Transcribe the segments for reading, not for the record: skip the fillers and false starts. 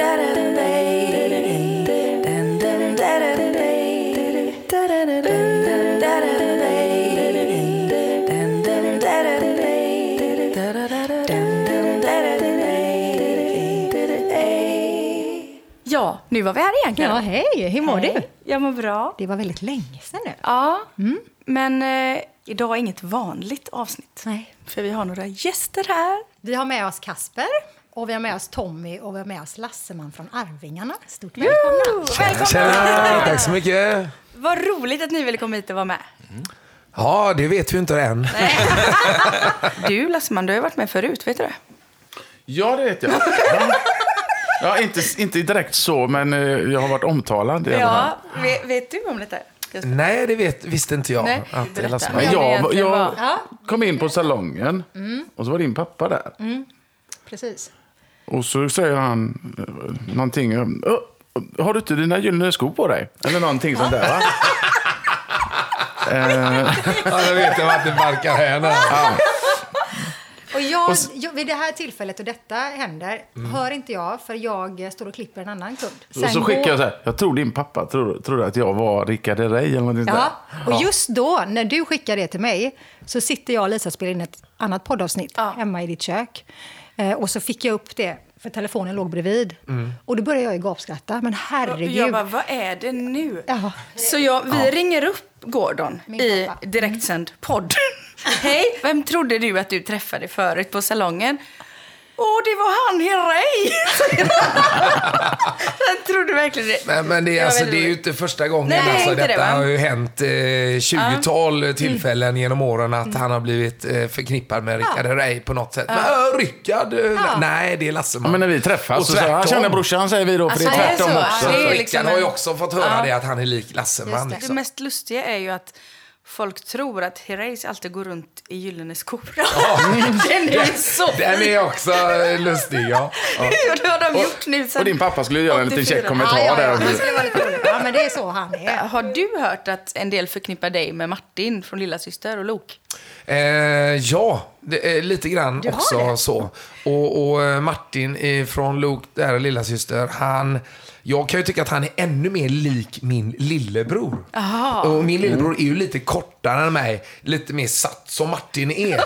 Ja, nu var vi här igen. Ja, hej. Hur mår du? Jag mår bra. Det var väldigt länge sedan nu. Ja, men idag är inget vanligt avsnitt. Nej. För vi har några gäster här. Vi har med oss Kasper och vi har med oss Tommy och vi har med oss Lasseman från Arvingarna. Stort välkomna. Välkomna. Tjena. Tack så mycket. Vad roligt att ni ville komma hit och vara med. Mm. Ja, det vet vi inte än. Nej. Du Lasseman, du har varit med förut, vet du det? Ja, det vet jag. Ja, inte direkt så, men jag har varit omtalad. Ja, vet du om det där? Nej, det visste inte jag. Nej, att jag kom in på salongen och så var din pappa där. Mm. Precis. Och så säger han någonting. Har du inte dina gyllene skor på dig? Eller någonting sånt där, va? Ja, jag vet inte vad det barkar här. Ja. Och jag, vid det här tillfället och detta händer, hör inte jag, för jag står och klipper en annan kund. Sen och så skickar jag så här, jag tror din pappa tror att jag var Rickard E.R. eller någonting där. Ja, och just då, när du skickar det till mig, så sitter jag och Lisa och spelar in ett annat poddavsnitt hemma i ditt kök. Och så fick jag upp det, för telefonen låg bredvid. Mm. Och då började jag ju gapskratta, men herregud. Jag bara, vad är det nu? Ja. Så vi ringer upp Gordon i direktsänd podd. Hej, vem trodde du att du träffade förut på salongen? Det var han, Herr Rei. Jag trodde verkligen det. Men det är ju inte första gången. Nej, alltså, detta det, har ju hänt 20-tal tillfällen genom åren att han har blivit förknippad med Rickard Rei på något sätt. Men Rickard? Nej, det är Lasseman. Ja, men när vi träffas så säger han, känner brorsan, säger vi då, för det är tvärtom också. Rickard liksom har ju också fått höra det, att han är lik Lasseman. Det. Liksom. Det mest lustiga är ju att folk tror att Herreis alltid går runt i gyllene skor. Den är också lustig, Hur har de gjort nu sen? Och din pappa skulle göra en liten check kommentar där. Ja, men det är så han är. Har du hört att en del förknippar dig med Martin från Lilla syster och Luke? Lite grann du också så. Och Martin från Luke, där Lilla syster, jag kan ju tycka att han är ännu mer lik min lillebror. Aha. Och min lillebror är ju lite kortare än mig, lite mer satt som Martin är.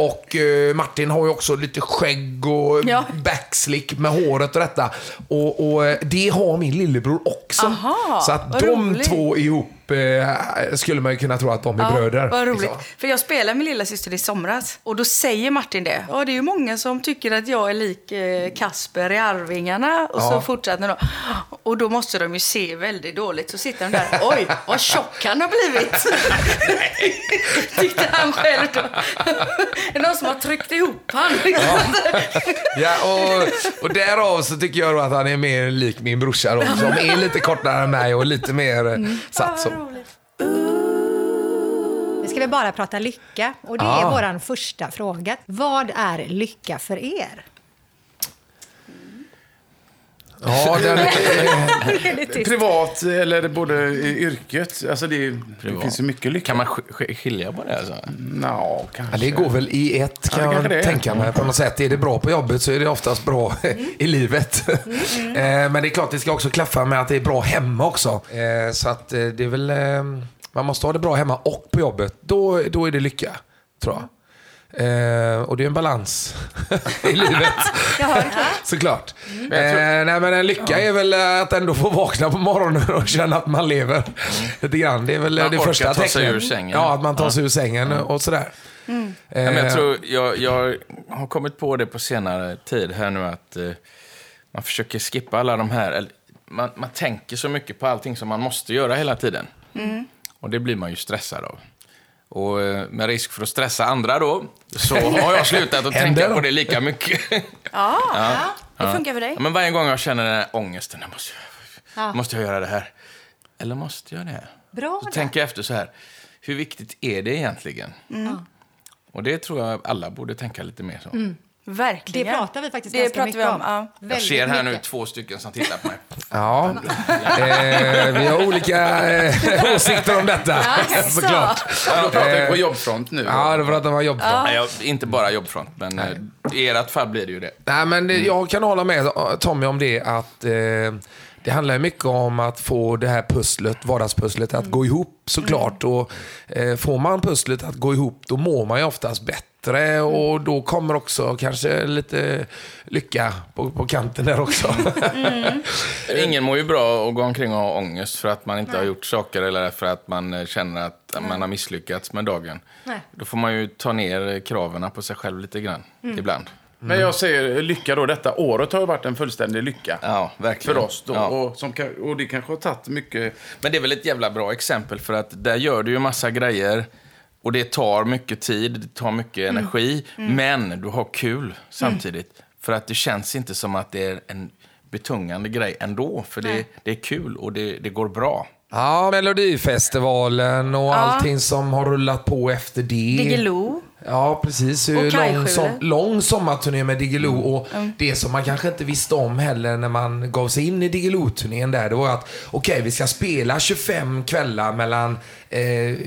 Och Martin har ju också lite skägg och backslick med håret och detta. Och det har min lillebror också. Aha, så att de två ihop skulle man ju kunna tro att de är bröder. Vad roligt. Liksom. För jag spelade med lilla syster i somras och då säger Martin det. Ja, det är ju många som tycker att jag är lik Kasper i Arvingarna och så fortsätter de. Och då måste de ju se väldigt dåligt. Så sitter de där, oj, vad tjock han har blivit. Tyckte han själv då. Det är någon som har tryckt ihop han. Och därav så tycker jag då att han är mer lik min brorsa då, som är lite kortare än mig och lite mer satt som. Nu ska vi bara prata lycka. Och det är våran första fråga. Vad är lycka för er? Ja, det är privat eller både i yrket. Alltså det finns ju mycket lycka. Kan man skilja på det? Alltså? No, kanske. Det går väl i ett, kan jag tänka mig. På något sätt, är det bra på jobbet så är det oftast bra i livet. Men det är klart, det ska också klaffa med att det är bra hemma också. Så att det är väl, man måste ha det bra hemma och på jobbet. Då är det lycka, tror jag. Och det är en balans i livet. Såklart. Men en lycka är väl att ändå få vakna på morgonen och känna att man lever lite grann. Det är väl det första tecknet. Ja, att man tar sig ur sängen och sådär. Men jag tror jag har kommit på det på senare tid här nu, att man försöker skippa alla de här, eller, man tänker så mycket på allting som man måste göra hela tiden. Och det blir man ju stressad av. Och med risk för att stressa andra då, så har jag slutat att tänka på det lika mycket. Det funkar för dig. Men varje gång jag känner den här ångesten, måste jag göra det här? Eller måste jag det? Bra, så tänker jag efter så här, hur viktigt är det egentligen? Och det tror jag alla borde tänka lite mer så. Verkligen. Det pratar vi faktiskt ganska mycket om. Ja. Jag ser här nu två stycken som tittar på mig. Ja, vi har olika åsikter om detta. Ja, såklart. Då pratar vi på jobbfront nu. Ja, då pratar vi om jobbfront. Ja. Nej, inte bara jobbfront, men i ert fall blir det ju det. Nej, men jag kan hålla med Tommy om det, att det handlar mycket om att få det här pusslet, vardagspusslet, att gå ihop såklart. Och får man pusslet att gå ihop, då mår man ju oftast bättre. Och då kommer också kanske lite lycka på kanten där också. Ingen mår ju bra att gå omkring och ha ångest för att man inte har gjort saker, eller för att man känner att man har misslyckats med dagen. Nej. Då får man ju ta ner kraven på sig själv lite grann ibland. Men jag säger lycka då, detta året har ju varit en fullständig lycka verkligen. För oss då, och det kanske har tagit mycket. Men det är väl ett jävla bra exempel, för att där gör du ju massa grejer. Och det tar mycket tid, det tar mycket energi. Men du har kul samtidigt. För att det känns inte som att det är en betungande grej ändå. För det är kul och det går bra. Ja, Melodifestivalen och allting som har rullat på efter det. Digiloo. Ja, precis. Och lång sommarturné med Digiloo. Och det som man kanske inte visste om heller när man gav sig in i Digiloo-turnén där, det var att okej, vi ska spela 25 kvällar mellan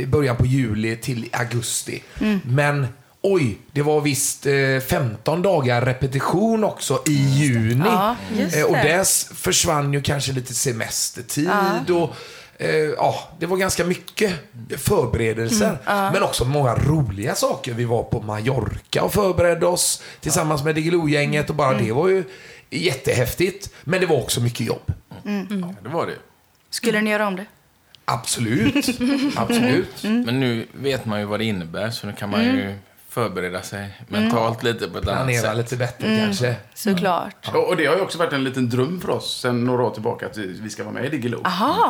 början på juli till augusti. Men det var visst 15 dagar repetition också i juni. Ja, och dess försvann ju kanske lite semestertid och det var ganska mycket förberedelser, men också många roliga saker. Vi var på Mallorca och förberedde oss tillsammans med Digiloo-gänget, och bara det var ju jättehäftigt, men det var också mycket jobb. Det var det. Skulle ni göra om det? Absolut. Absolut. Men nu vet man ju vad det innebär, så nu kan man ju förbereda sig mentalt lite på ett annat sätt. Lite bättre kanske. Såklart. Ja. Och det har ju också varit en liten dröm för oss sen några år tillbaka, att vi ska vara med i Digiloo.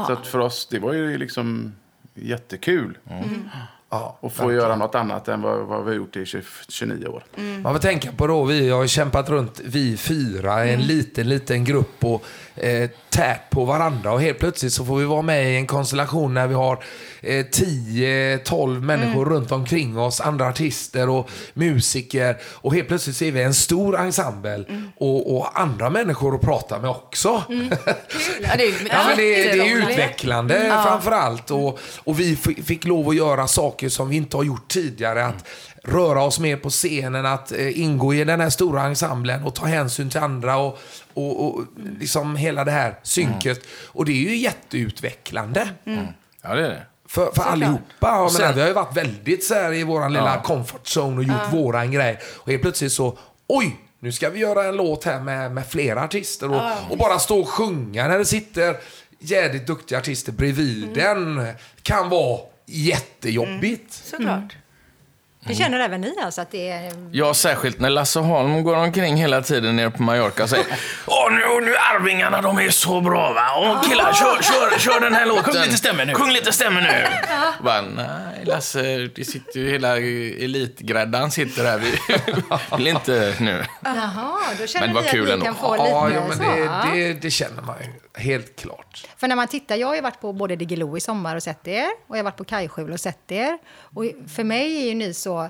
Så att för oss, det var ju liksom jättekul. Och få göra något annat än vad vi har gjort i 29 år. Man får tänka på då, vi har kämpat runt, vi fyra, en liten grupp, och tärt på varandra, och helt plötsligt så får vi vara med i en konstellation när vi har 10-12 människor runt omkring oss, andra artister och musiker, och helt plötsligt ser vi en stor ensemble och andra människor att prata med också. Det är utvecklande framförallt, och vi fick lov att göra saker som vi inte har gjort tidigare, att röra oss mer på scenen, att ingå i den här stora ensemblen och ta hänsyn till andra, och liksom hela det här synket. Och det är ju jätteutvecklande. Ja, det är det. För allihopa. Och sen, vi har ju varit väldigt så här i våran lilla comfort zone och gjort våran grej, och helt plötsligt så, nu ska vi göra en låt här med flera artister, och bara stå och sjunga när det sitter jävligt duktiga artister bredvid den, kan vara jättejobbigt. Såklart. Det känner även ni alltså att det är... Ja, särskilt när Lasse Holm går omkring hela tiden nere på Mallorca och säger nu Arvingarna, de är så bra va? Och killar, kör den här låten. Kung lite stämmer nu. Bara, nej Lasse, det sitter ju hela elitgräddan sitter här. Vi vill inte nu. Jaha, då känner men det ni att ni kan få lite mer så. Det känner man ju, helt klart. För när man tittar, jag har ju varit på både Digiloo i sommar och sett er, och jag har varit på Kajskjul och sett er. Och för mig är ju ni så,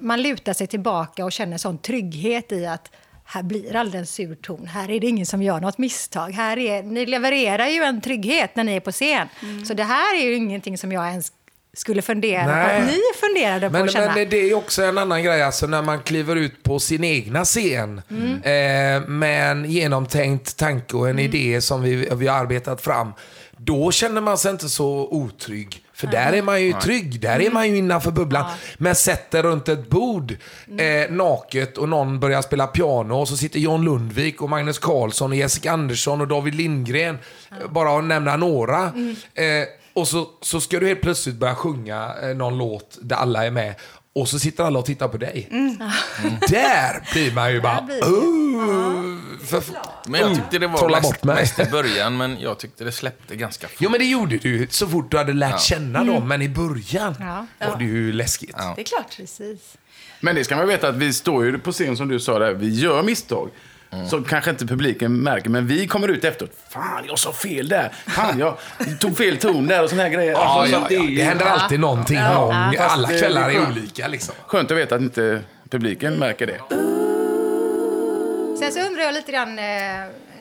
man lutar sig tillbaka och känner sån trygghet i att här blir aldrig en sur ton, här är det ingen som gör något misstag, ni levererar ju en trygghet när ni är på scen. Så det här är ju ingenting som jag ens skulle fundera på, att ni funderade på att känna. Men det är också en annan grej, alltså när man kliver ut på sin egna scen med en genomtänkt tanke och en idé som vi har arbetat fram, då känner man sig inte så otrygg. För där är man ju trygg, där är man ju innanför bubblan. Men sätter runt ett bord naket och någon börjar spela piano, och så sitter John Lundvik och Magnus Karlsson och Jessica Andersson och David Lindgren, bara att nämna några. Och så ska du helt plötsligt börja sjunga någon låt där alla är med, och så sitter alla och tittar på dig. Där blir man ju bara... Men jag tyckte det var mest i början, men jag tyckte det släppte ganska fort. Jo, men det gjorde du så fort du hade lärt känna dem, men i början var det ju läskigt. Ja. Det är klart, precis. Men det ska man veta, att vi står ju på scen som du sa där, vi gör misstag. Så kanske inte publiken märker, men vi kommer ut efteråt. Fan, jag sa fel där. Fan, jag tog fel ton där och såna här grejer. Det händer alltid någonting lång. Alla kvällar är olika liksom. Skönt att veta att inte publiken märker det. Sen så undrar jag lite grann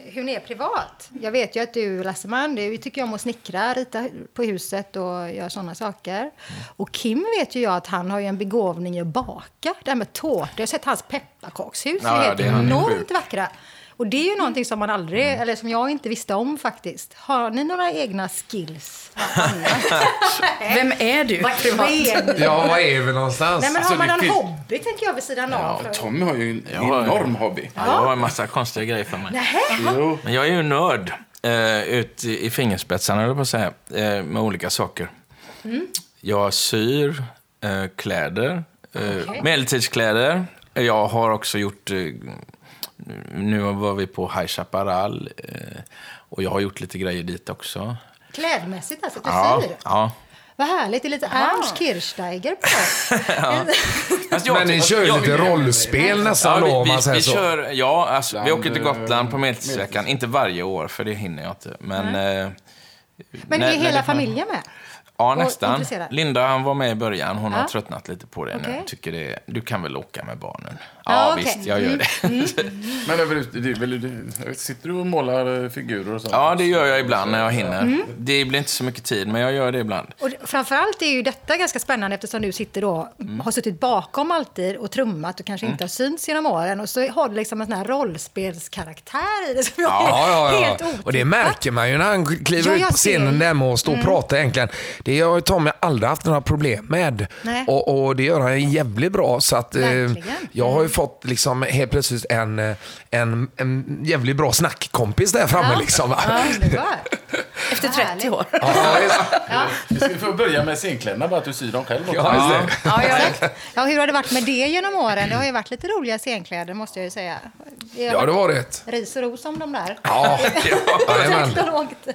hur ni är privat. Jag vet ju att du, Lasseman, du tycker om att snickra, rita på huset och göra sådana saker. Och Kim vet ju jag att han har ju en begåvning att baka. Det här med tårtor. Jag har sett hans pepparkakshus. Ja, det är enormt vackra. Och det är ju någonting som man aldrig, eller som jag inte visste om faktiskt. Har ni några egna skills? Vem är du? Ja, vad är vi någonstans? Nej, men har man en hobby, tänker jag, vid sidan av? Ja, Tommy har ju en enorm hobby. Ja, jag har en massa konstiga grejer för mig. Nej. Men jag är ju nörd ut i fingerspetsarna, eller på så här, med olika saker. Mm. Jag syr kläder, medeltidskläder. Jag har också gjort... Nu var vi på High Chaparral och jag har gjort lite grejer dit också. Klädmässigt alltså, att du säger det? Ja. Vad härligt, det är lite Ernst Kirchsteiger på det. Men ni kör ju lite rollspel nästan då, om man säger så. Vi åker till Gotland på medeltidsveckan, inte varje år för det hinner jag inte. Men är hela familjen med? Ja, nästan. Linda, han var med i början. Hon har tröttnat lite på det nu. Tycker det, du kan väl åka med barnen. Visst, jag gör det. Men sitter du och målar figurer och sånt? Ja, det gör jag ibland när jag hinner. Det blir inte så mycket tid, men jag gör det ibland. Och framförallt är ju detta ganska spännande eftersom du sitter då, har suttit bakom alltid och trummat och kanske inte har synts genom åren. Och så har du liksom en sån här rollspelskaraktär i det som är helt otippat. Och det märker man ju när han kliver ut på scenen där och står och pratar egentligen. Det har Tommy aldrig haft några problem med. Och det gör han jävligt bra. Så att jag har ju fått liksom helt plötsligt en jävligt bra snackkompis där framme. Efter 30 år. Vi ska få börja med scenkläderna, bara att du syr dem själv. Hur har det varit med det genom åren? Det har ju varit lite roliga scenkläder, måste jag ju säga. Det var det. Ris och ros om de där.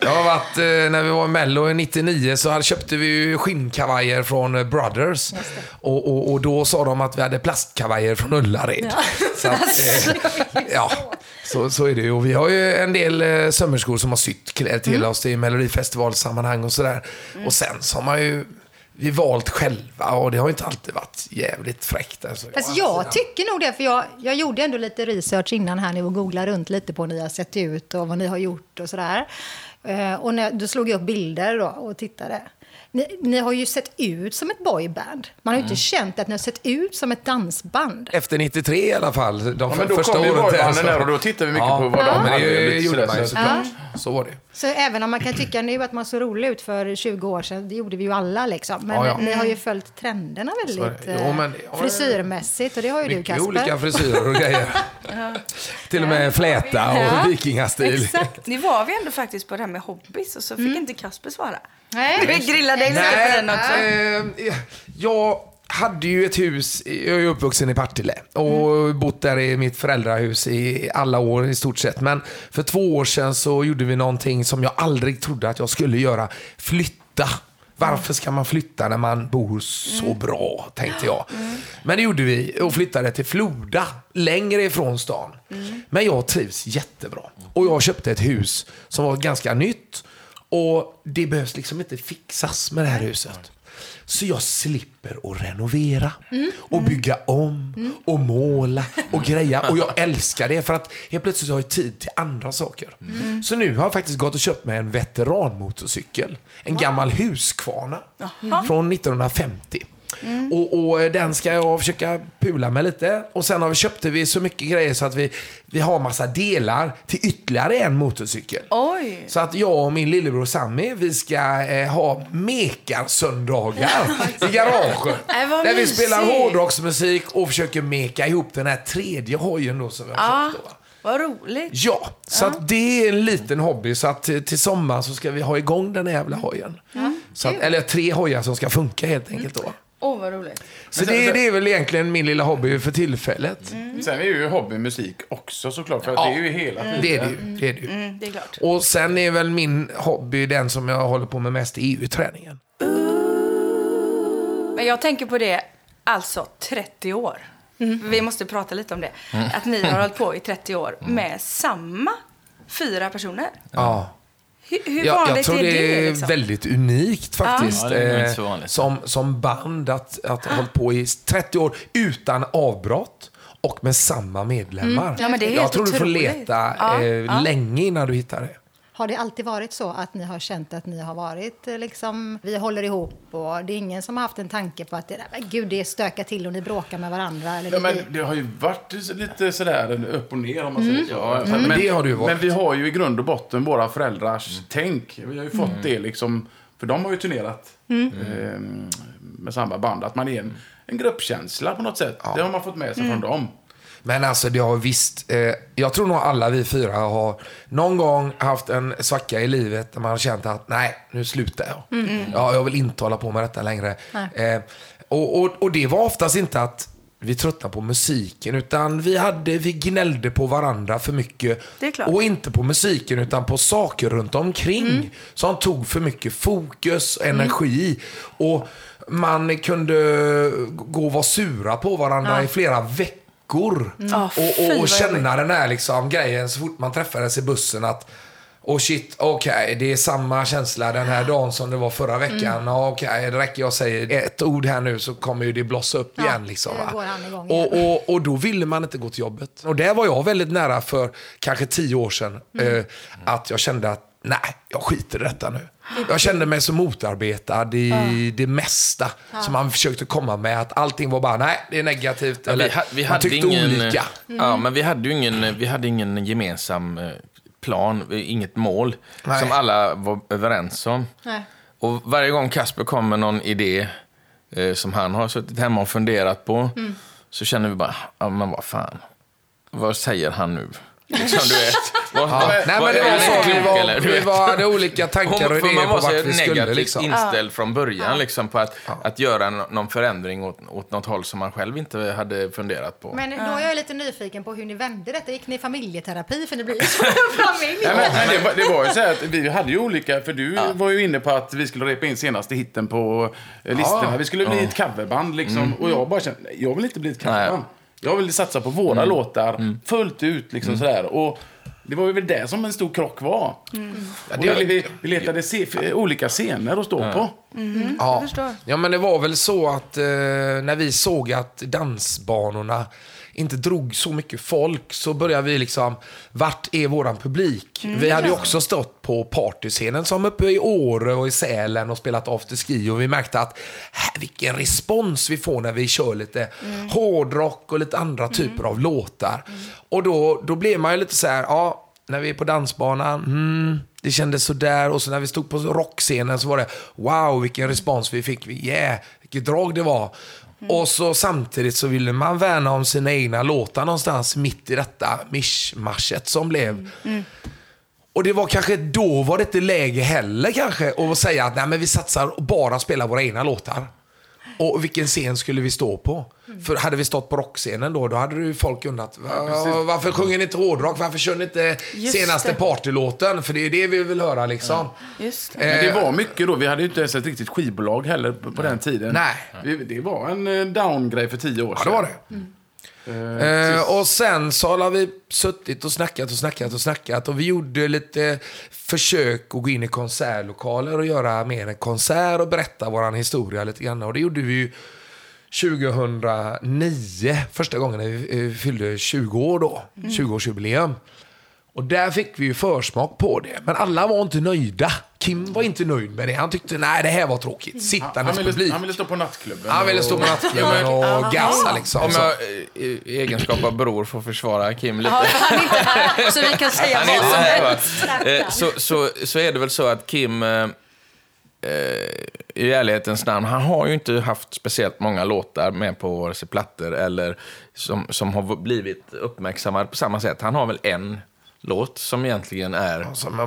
Det har varit, när vi var i Mello 99 så här köpte vi ju skinnkavajer från Brothers. Och då sa de att vi hade plastkavajer från Ullared. Så är det ju. Och vi har ju en del sömmerskor som har sytt kläder till oss i Melodifestivalsammanhang och sådär. Och sen så har man ju vi valt själva och det har inte alltid varit jävligt fräckt. Alltså. Fast jag tycker nog det, för jag gjorde ändå lite research innan här nu och googlade runt lite på hur ni har sett ut och vad ni har gjort och sådär. Och då slog jag upp bilder då och tittade. Ni har ju sett ut som ett boyband. Man har ju inte känt att ni har sett ut som ett dansband. Efter 93 i alla fall. Men då kom vi boybanden där och då tittar vi mycket på vad de hade gjort. Så var det. Så även om man kan tycka nu att man så rolig ut för 20 år sedan, det gjorde vi ju alla liksom. Men ni har ju följt trenderna väldigt frisyrmässigt. Och det har ju du, Kasper. Olika frisyrer och grejer. Till och med fläta och vikingastil. Exakt. Nu var vi ändå faktiskt på det här med hobbies och så fick inte Kasper svara. Nej, jag hade ju ett hus. Jag är uppvuxen i Partille och bott där i mitt föräldrahus i alla år i stort sett. Men för 2 år sedan så gjorde vi någonting som jag aldrig trodde att jag skulle göra. Flytta. Varför ska man flytta när man bor så bra, tänkte jag. Men det gjorde vi och flyttade till Floda, längre ifrån stan. Men jag trivs jättebra. Och jag köpte ett hus som var ganska nytt. Och det behövs liksom inte fixas med det här huset. Så jag slipper att renovera och bygga om och måla och greja. Och jag älskar det för att helt plötsligt har jag tid till andra saker. Så nu har jag faktiskt gått och köpt mig en veteranmotorcykel. En gammal Husqvarna från 1950. Och den ska jag försöka pula med lite. Och sen köpte vi så mycket grejer så att vi har massa delar till ytterligare en motorcykel. Oj. Så att jag och min lillebror Sammy, vi ska ha mekarsöndagar i garaget där vi spelar hårdrocksmusik och försöker meka ihop den här 3:e hojen då som vi har köpt då. Vad roligt. Ja, så att det är en liten hobby. Så att till sommaren så ska vi ha igång den här jävla hojen. Så att, eller 3 hojar som ska funka helt enkelt då. Vad roligt. Så det är väl egentligen min lilla hobby för tillfället. Sen är ju hobbymusik också såklart. För det är ju hela tiden. Det är klart. Och sen är väl min hobby den som jag håller på med mest i EU-träningen. Men jag tänker på det, alltså 30 år. Vi måste prata lite om det. Att ni har hållit på i 30 år med samma 4 personer. Ja. Hur jag tror det är liksom? Väldigt unikt faktiskt. Ja, det är inte så vanligt. Som band att hålla på i 30 år utan avbrott. och med samma medlemmar. Mm. Ja, men det är jag tror du får leta länge innan du hittar det. Har det alltid varit så att ni har känt att ni har varit liksom, vi håller ihop och det är ingen som har haft en tanke på att det, gud, det är stöka till och ni bråkar med varandra? Eller ja, det, men det har ju varit lite sådär upp och ner om man säger. Ja, men det har det ju varit. Men vi har ju i grund och botten våra föräldrars tänk. Vi har ju fått det liksom, för de har ju turnerat med samma band. Att man är en gruppkänsla på något sätt. Ja. Det har man fått med sig från dem. Men alltså det har visst, jag tror nog alla vi fyra har någon gång haft en svacka i livet där man har känt att nej, nu slutar jag. Ja, jag vill inte hålla på med detta längre. Och det var oftast inte att vi tröttnade på musiken, utan vi gnällde på varandra för mycket. Och inte på musiken utan på saker runt omkring som tog för mycket fokus och energi. Och man kunde gå och vara sura på varandra i flera veckor. Och känna den här liksom grejen så fort man träffades i bussen att okej, det är samma känsla den här dagen som det var förra veckan. Okej, det räcker jag säger ett ord här nu så kommer ju det blossa upp igen liksom, va? Och då ville man inte gå till jobbet. Och det var jag väldigt nära för kanske 10 år sedan att jag kände att nej, jag skiter i detta nu. Jag kände mig så motarbetad i det mesta som man försökte komma med, att allting var bara nej, det är negativt eller vi hade ingen olika. Ja, men vi hade ingen gemensam plan, inget mål som alla var överens om. Nej. Och varje gång Kasper kom med någon idé som han har suttit hemma och funderat på så känner vi bara men vad fan. Vad säger han nu? Liksom, du vet. Nej, men det var så vi hade olika tankar och idéer på vart vi skulle liksom. Inställd från början liksom, på att göra någon förändring åt något håll som man själv inte hade funderat på. Men då är jag lite nyfiken på hur ni vände detta. Gick ni i familjeterapi? För ni blir ju så familj. Det var ju så att vi hade ju olika. För du var ju inne på att vi skulle repa in senaste hitten på listorna. Vi skulle bli ett coverband liksom. Och jag bara kände, jag vill inte bli ett coverband. Jag ville satsa på våra låtar fullt ut liksom sådär. Och det var väl det som en stor krock var. Vi letade olika scener att stå på. Ja, men det var väl så att när vi såg att dansbanorna inte drog så mycket folk så började vi liksom, vart är våran publik? Vi hade ju också stått på partyscenen som uppe i Åre och i Sälen och spelat afterski, och vi märkte att vilken respons vi får när vi kör lite hårdrock och lite andra typer av låtar. Och då blev man ju lite så här, när vi är på dansbanan det kändes så där, och så när vi stod på rockscenen så var det wow, vilken respons vi fick, vilket drag det var. Och så samtidigt så ville man värna om sina egna låtar någonstans mitt i detta mischmaschet som blev. Och det var kanske då var det inte läge heller kanske att säga att nej, men vi satsar och bara spelar våra egna låtar. Och vilken scen skulle vi stå på? För hade vi stått på rockscenen då hade ju folk undrat varför sjunger ni inte hårdrock? Varför kör ni inte senaste partylåten? För det är det vi vill höra liksom. Just det. Men det var mycket då. Vi hade ju inte ens ett riktigt skivbolag heller på den tiden. Nej. Det var en down-grej för 10 år sedan. Ja, det var det. Och sen så har vi suttit och snackat och vi gjorde lite försök att gå in i konsertlokaler och göra mer en konsert och berätta våran historia lite grann, och det gjorde vi ju 2009 första gången vi fyllde 20 år då, 20-årsjubileum, och där fick vi ju försmak på det, men alla var inte nöjda. Kim var inte nöjd med det. Han tyckte, nej, det här var tråkigt. Sittandes publik. Han ville stå på nattklubben. Han ville stå på nattklubben och gassa liksom. Om jag i egenskap av bror får försvara Kim lite. Han är inte här, så vi kan säga vad som helst. Så är det väl så att Kim i ärlighetens namn, han har ju inte haft speciellt många låtar med på våra plattor eller som har blivit uppmärksammade på samma sätt. Han har väl en låt som egentligen är som har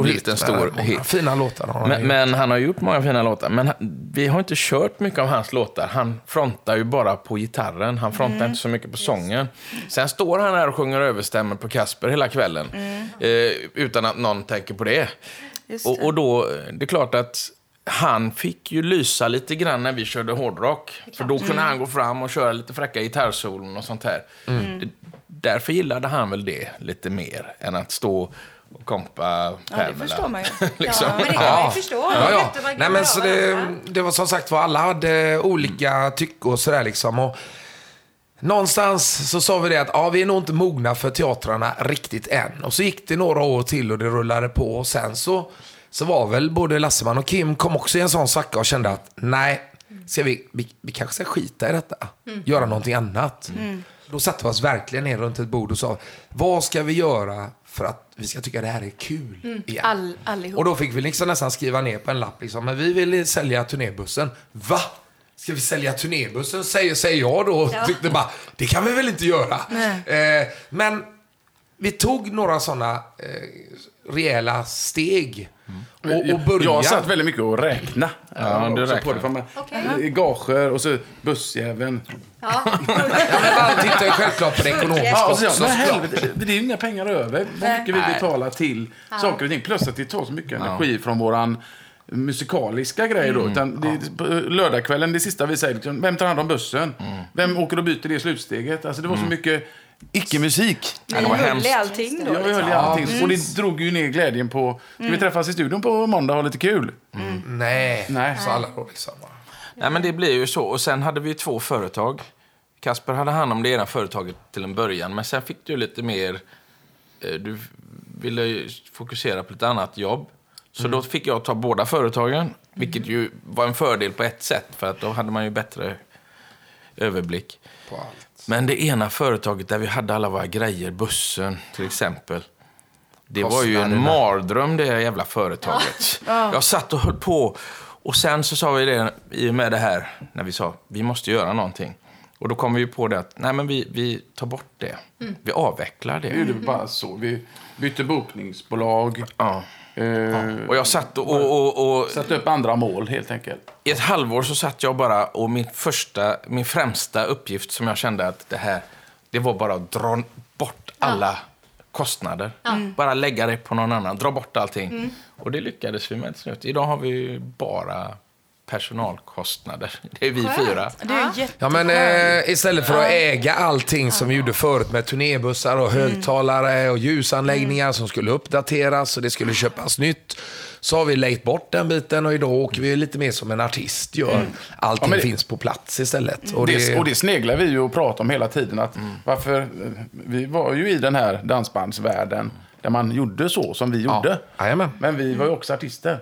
blivit en stor hit. Fina låtar har han gjort. Men han har gjort många fina låtar, men vi har inte kört mycket av hans låtar. Han frontar ju bara på gitarren. Han frontar inte så mycket på sången. Sen står han här och sjunger överstämmer på Kasper hela kvällen utan att någon tänker på det. Och då, det är klart att han fick ju lysa lite grann när vi körde hårdrock. För då kunde han gå fram och köra lite fräcka gitarrsolon och sånt här. Därför gillade han väl det lite mer än att stå och kompa Pamela. Ja, det förstår man ju. liksom. Ja, men det kan man ju förstå. Nej, men så det var som sagt, alla hade olika tyck och sådär liksom. Och någonstans så sa vi det att ja, vi är nog inte mogna för teatrarna riktigt än. Och så gick det några år till och det rullade på. Och sen så var väl både Lasseman och Kim kom också i en sån svacka och kände att nej, vi kanske ska skita i detta. Göra någonting annat. Då satte vi oss verkligen ner runt ett bord och sa, vad ska vi göra för att vi ska tycka det här är kul igen? Allihop. Och då fick vi liksom nästan skriva ner på en lapp liksom, men vi vill sälja turnébussen. Va? Ska vi sälja turnébussen? Säger jag då. Ja. Tyckte bara, det kan vi väl inte göra. Men vi tog några sådana rejäla steg och börja. Jag satt väldigt mycket och räkna. Ja, du räknar. Okay. Gager och så bussjäveln. Ja. Jag tittar ju självklart på det ekonomiska. Ja, så helvete, det är ju inga pengar över. Vad mycket vi betalar till saker och ting. Plus att det tar så mycket energi från våran musikaliska grejer då. Utan det, lördagskvällen, det sista vi säger, vem tar hand om bussen? Vem åker och byter det slutsteget? Alltså det var så mycket icke-musik. Vi höll i allting då. Ja, vi höll i allting. Och det drog ju ner glädjen på... Ska vi träffas i studion på måndag och ha lite kul? Nej, så alla var liksom. Nej, men det blir ju så. Och sen hade vi ju 2 företag. Kasper hade hand om det ena företaget till en början. Men sen fick du lite mer... Du ville ju fokusera på lite annat jobb. Så då fick jag ta båda företagen. Vilket ju var en fördel på ett sätt. För att då hade man ju bättre överblick. På allt. Men det ena företaget där vi hade alla våra grejer, bussen till exempel. Det var ju en mardröm, det jävla företaget. Jag satt och höll på. Och sen så sa vi det i och med det här. När vi sa, vi måste göra någonting. Och då kom vi ju på det att, nej men vi tar bort det. Vi avvecklar det. Det var bara så. Vi bytte bokningsbolag. Och jag satt och satte upp andra mål helt enkelt. I ett halvår så satt jag bara och min främsta uppgift som jag kände att det var bara att dra bort alla kostnader. Bara lägga det på någon annan, dra bort allting. Och det lyckades vi med slut. Idag har vi bara personalkostnader. Det är vi 4. Det är jättebra. Ja, men istället för att äga allting som vi gjorde förut med turnébussar och högtalare och ljusanläggningar som skulle uppdateras och det skulle köpas nytt, så har vi lejt bort den biten och idag åker vi lite mer som en artist gör. Allting finns på plats istället. Och det sneglar vi ju och pratar om hela tiden. Att varför, vi var ju i den här dansbandsvärlden där man gjorde så som vi gjorde. Jajamän. Men vi var ju också artister.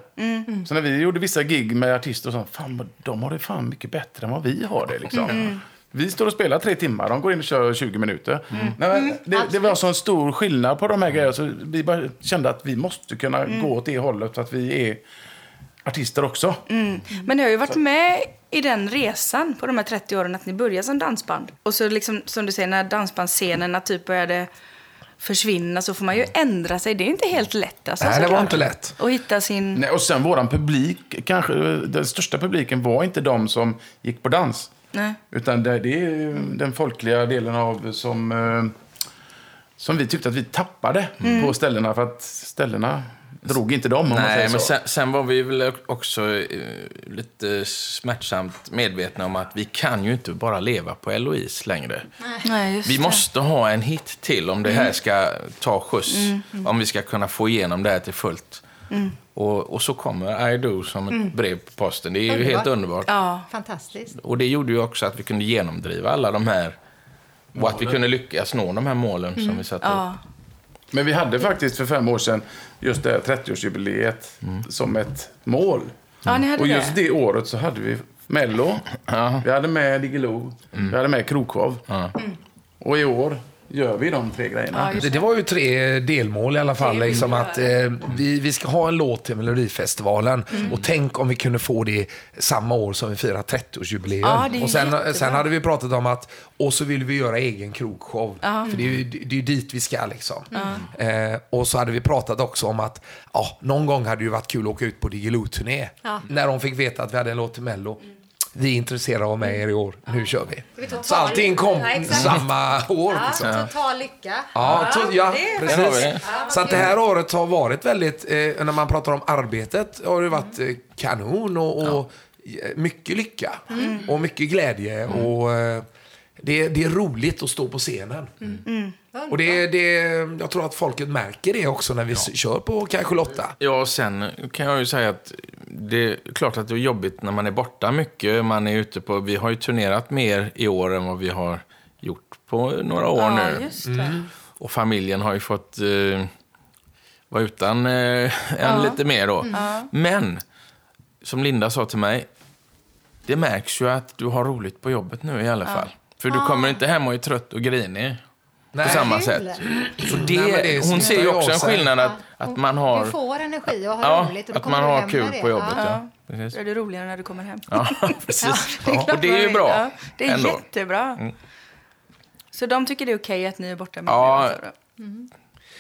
Så när vi gjorde vissa gig med artister och så, fan, de har det fan mycket bättre än vad vi har det liksom. Vi står och spelar 3 timmar, de går in och kör 20 minuter. Nej, men det var så en stor skillnad på de här grejerna, så vi bara kände att vi måste kunna gå åt det hållet så att vi är artister också. Men ni har ju varit med i den resan på de här 30 åren att ni började som dansband. Och så liksom, som du säger, när dansbandscenerna typ började försvinna så får man ju ändra sig. Det är inte helt lätt. Alltså, nej, det var inte lätt. Och hitta sin... Nej, och sen våran publik, kanske den största publiken var inte de som gick på dans. Nej. Utan det är den folkliga delen av som vi tyckte att vi tappade på ställena, för att ställena drog inte dem om man säger så. Men sen var vi väl också lite smärtsamt medvetna om att vi kan ju inte bara leva på Eloise längre. Nej, just vi måste ha en hit till om det här ska ta skjuts, om vi ska kunna få igenom det här till fullt. Och så kommer I Do som ett brev på posten. Det är ju helt underbart. Ja, fantastiskt. Och det gjorde ju också att vi kunde genomdriva alla de här målen. Och att vi kunde lyckas nå de här målen som vi satte upp. Men vi hade faktiskt för 5 år sedan just det här 30-årsjubileet som ett mål. Ja, ni hade. Och just det året så hade vi Mello, vi hade med Digiloo, vi hade med Krokov. Och i år gör vi de 3 grejerna. Ja, det var ju 3 delmål i alla fall. Liksom att vi ska ha en låt till Melodifestivalen. Och tänk om vi kunde få det samma år som vi firar 30-årsjubileum. Ja, och sen hade vi pratat om att, och så vill vi göra egen krogshow. För det är ju dit vi ska liksom. Och så hade vi pratat också om att någon gång hade det ju varit kul att åka ut på Digiloo-turné. När de fick veta att vi hade en låt till Mello. Vi är intresserade av er i år. Nu kör vi. Så allting kom samma år. Liksom. Ja, total lycka. Ja, precis. Så att det här året har varit väldigt... när man pratar om arbetet har det varit kanon och mycket lycka. Och mycket glädje. Och det är roligt att stå på scenen. Och jag tror att folket märker det också när vi kör på Kajskjul 8. Ja, och sen kan jag ju säga att det är klart att det är jobbigt när man är borta mycket. Vi har ju turnerat mer i år än vad vi har gjort på några år nu. Just det. Mm. Och familjen har ju fått vara utan en lite mer då. Mm. Men som Linda sa till mig, det märks ju att du har roligt på jobbet nu i alla fall. För du kommer inte hem och är trött och grinig. Nej. På samma sätt. Så det, det hon ser ju också en skillnad att man har... Du får energi och har roligt. Och att man har kul på jobbet. Ja. Ja. Då är det roligare när du kommer hem. Ja, precis. Ja, det och det är ju bra. Ja, det är ändå jättebra. Mm. Så de tycker det är okej att ni är borta med mig. Mm.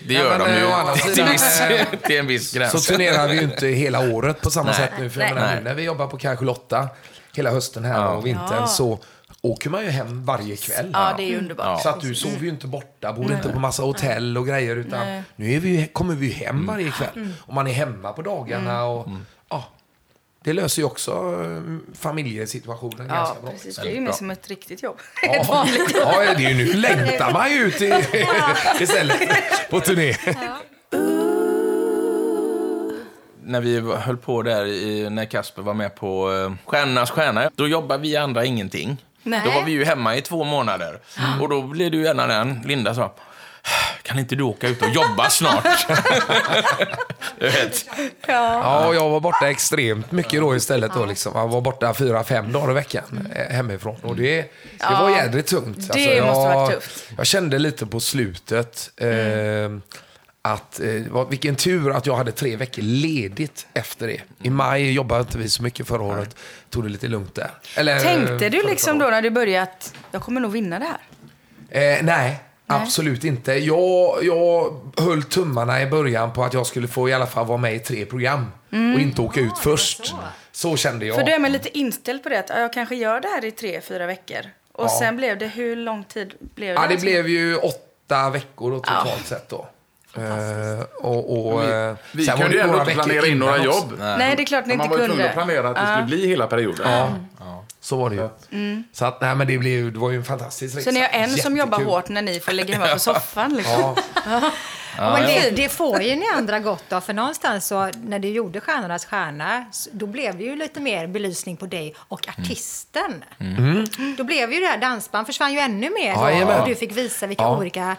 Det gör de ju till en viss gräns. Så turnerar vi ju inte hela året på samma sätt nu. För när vi jobbar på Kajskjul 8 hela hösten här och vintern så... åker man ju hem varje kväll. Ja, det är underbart. Så att du sover ju inte borta, bor inte på massa hotell och grejer, utan nu är vi, kommer vi hem varje kväll. Mm. Och man är hemma på dagarna och det löser ju också familjesituationen ganska bra. Precis. Det är ju mer som ett riktigt jobb. Ett vanligt jobb. Ja, det är ju nu längtar man ju ut istället på turné. Ja. När vi höll på där när Kasper var med på Stjärnas stjärna, då jobbar vi andra ingenting. Nej. Då var vi ju hemma i 2 månader. Och då blev du gärna den. Linda sa, kan inte du åka ut och jobba snart? Jag vet. Ja, och jag var borta extremt mycket då istället. Då, liksom. Jag var borta 4-5 dagar i veckan hemifrån. Och det var jädrigt tungt. Alltså, det måste ha varit tufft. Jag kände lite på slutet... att vilken tur att jag hade 3 veckor ledigt efter det. I maj jobbade inte vi så mycket förra året. Tog det lite lugnt där. Eller, tänkte du liksom då när du började att jag kommer nog vinna det här? Nej, absolut inte. Jag höll tummarna i början på att jag skulle få i alla fall vara med i 3 program. Och inte åka ut först. Så kände jag. För du är man lite inställd på det att jag kanske gör det här i 3-4 veckor. Och sen blev det, hur lång tid blev det? Ja, det blev ju 8 veckor då, totalt sett då. Vi kunde ju ändå inte planera in några jobb. Nej, det är klart ni inte kunde. Man var ju tvungen att planera att det skulle bli hela perioden. Ja, så var det ju. Så att, nej, men det var ju en fantastisk resa. Så ni har en som jobbar hårt när ni får ligga hemma på soffan liksom. Men det får ju ni andra gott av. För någonstans så, när du gjorde Stjärnornas stjärna, då blev det ju lite mer belysning på dig och artisten. Då blev ju det här dansband försvann ju ännu mer då, och du fick visa vilka olika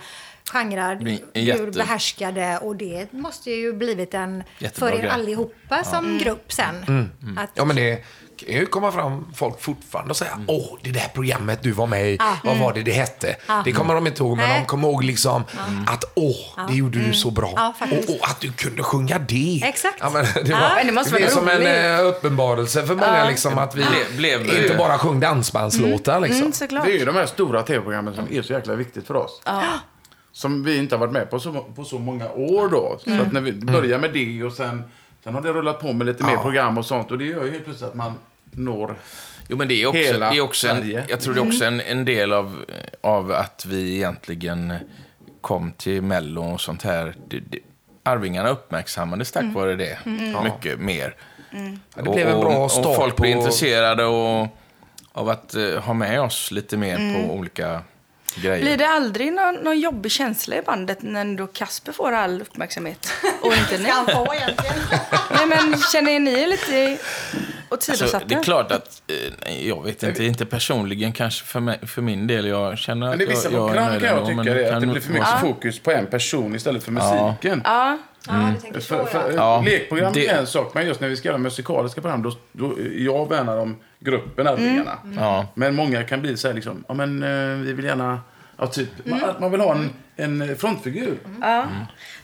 genrer du behärskade, och det måste ju blivit en jättebra för er allihopa som grupp sen. Att... Ja, men det kan ju komma fram folk fortfarande och säga det där programmet du var med i, vad var det hette? Det kommer de inte ihåg, men de kommer ihåg liksom att det gjorde du så bra. Och att du kunde sjunga det. Exakt. Ja, men det var som en uppenbarelse för många liksom, att vi blev inte bara sjöng dansbandslåtar liksom. Det är ju de här stora tv-programmen som är så jäkla viktigt för oss. Som vi inte har varit med på så många år då. Så att när vi börjar med det och sen har det rullat på med lite mer program och sånt. Och det gör ju helt plötsligt att man når... Jo, men det är också, hela Sverige. Jag tror det är också en del av att vi egentligen kom till Mello och sånt här. Arvingarna uppmärksammades tack vare det. Mycket mer. Det blev en bra start. Och folk blev intresserade av att ha med oss lite mer på olika... grejer. Blir det aldrig någon jobbig känsla i bandet när då Kasper får all uppmärksamhet och inte ni? Ska han få egentligen? Nej, men känner ni lite åsidosatta? Alltså, det är klart att jag vet inte personligen kanske för min del, jag känner att jag tycker att det blir för mycket fokus på en person istället för musiken. Lekprogram är en sak, men just när vi ska göra musikaliska program då jag värnar om gruppen Arvingarna. Men många kan bli så här liksom, vi vill gärna man vill ha en frontfigur.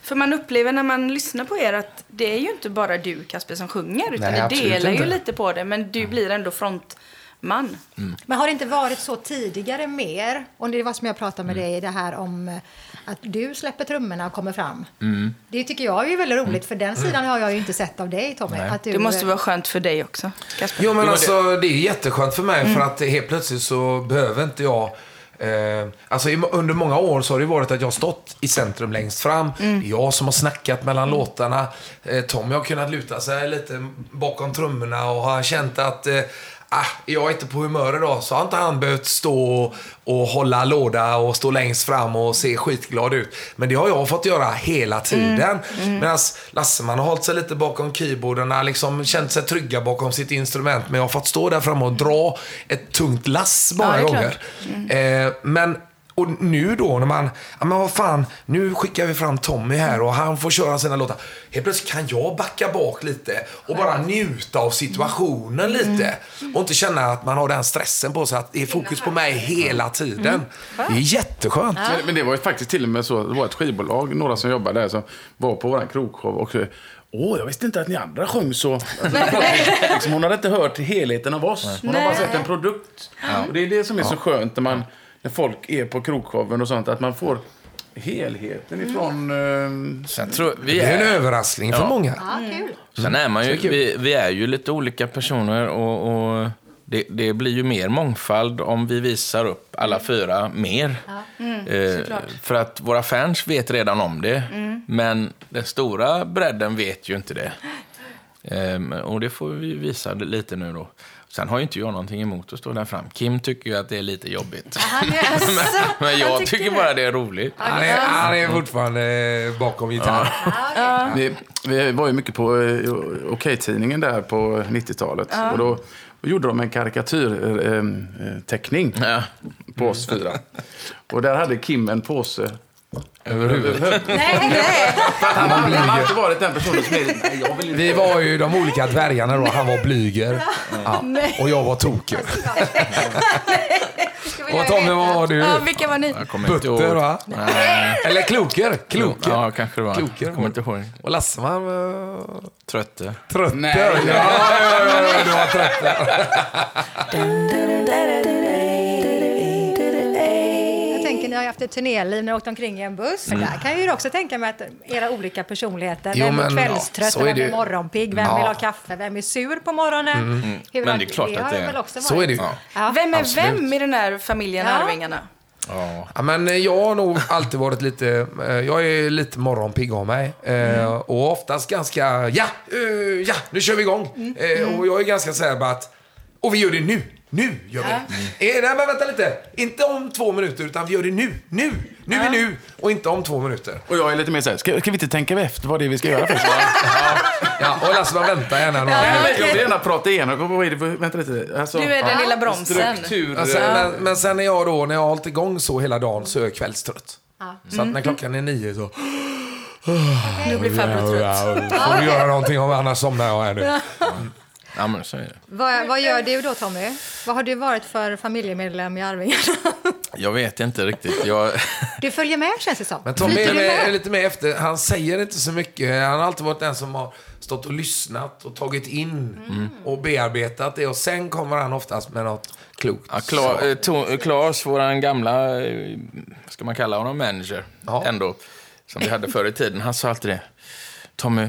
För man upplever när man lyssnar på er att det är ju inte bara du, Kasper, som sjunger, utan det delar ju lite på det, men du blir ändå frontman. Men har det inte varit så tidigare mer? Och det var som jag pratade med dig, det här om att du släpper trummorna och kommer fram. Det tycker jag är väldigt roligt, för den sidan har jag ju inte sett av dig, Tommy. Att det måste vara skönt för dig också, Kasper. Jo, men alltså, det är jätteskönt för mig, för att helt plötsligt så behöver inte jag... Alltså under många år så har det varit att jag har stått i centrum längst fram. Jag som har snackat mellan låtarna. Tommy har kunnat luta sig lite bakom trummorna och har känt att... jag är inte på humör idag, så har inte han behövt stå och hålla låda och stå längst fram och se skitglad ut. Men det har jag fått göra hela tiden. Medan Lasseman har hållit sig lite bakom keyboarderna, liksom känt sig trygga bakom sitt instrument, men jag har fått stå där fram och dra ett tungt lass många gånger. Men Och nu då när man, ja men vad fan, nu skickar vi fram Tommy här och han får köra sina låtar. Helt plötsligt kan jag backa bak lite och bara njuta av situationen lite. Och inte känna att man har den stressen på sig, att det är fokus på mig hela tiden. Det är jätteskönt. Men det var ju faktiskt till och med så, det var ett skivbolag, några som jobbade där som var på våran krogshow och jag visste inte att ni andra sjöng så. Alltså, hon hade inte hört helheten av oss. Hon har bara sett en produkt. Och det är det som är så skönt när man, när folk är på krogshowen och sånt, att man får helheten ifrån... Sen tror vi är en överraskning för många. Sen är man ju, vi är ju lite olika personer och det blir ju mer mångfald om vi visar upp alla fyra mer. För att våra fans vet redan om det, men den stora bredden vet ju inte det. Och det får vi visa lite nu då. Sen har ju inte jag någonting emot att stå där fram. Kim tycker ju att det är lite jobbigt. Men jag tycker bara det är roligt. Han är fortfarande bakom gitarr. Vi var ju mycket på OK-tidningen där på 90-talet. Och då gjorde de en karikatyrteckning på oss fyra. Och där hade Kim en påse överhuvud. Nej. Han har inte varit den personen som är... Vi var ju de olika dvärgarna då. Han var blyger. Och jag var toker. Och Tommy, vad var du? Vilka var ni? Butter, va? Eller kloker. Ja, kanske det var. Kloker. Kommer inte ihåg. Och Lasseman var... Trötte. Nej. Ja, du var trött. Ni har haft ett turnéliv, ni har åkt omkring i en buss. Där kan jag ju också tänka mig att era olika personligheter, vem är kvällstrött, vem är morgonpigg, vem vill ha kaffe, vem är sur på morgonen. Men det är klart att det är. Så är det ju. Ja. Vem är vem i den här familjen Arvingarna? Ja, men jag har nog alltid varit lite, jag är lite morgonpigg av mig och oftast ganska, nu kör vi igång. Och jag är ganska så här bara att, och vi gör det nu. Nu gör vi det. Nej, men vänta lite. Inte om 2 minuter, utan vi gör det nu. Nu är nu och inte om 2 minuter. Och jag är lite mer så här, ska vi inte tänka efter vad det är vi ska göra först? Och Lasse bara vänta gärna. Jag vill gärna prata igen. Vänta lite. Alltså, du är den lilla bromsen. Alltså, men sen är jag då, när jag har hållit igång så hela dagen, så är jag kvällstrött. Så att när klockan är 9 så... Nu blir farbror trött. Får du göra någonting, om annars somnar jag här nu. Ja, men så är det. Vad gör du då, Tommy? Vad har du varit för familjemedlem i Arvingarna? Jag vet inte riktigt. Du följer med, känns det som. Men Tommy är lite med efter. Han säger inte så mycket. Han har alltid varit den som har stått och lyssnat och tagit in och bearbetat det. Och sen kommer han oftast med något klokt. Ja, Klaus, vår gamla, ska man kalla honom manager ändå, som vi hade förr i tiden. Han sa alltid det. Tommy,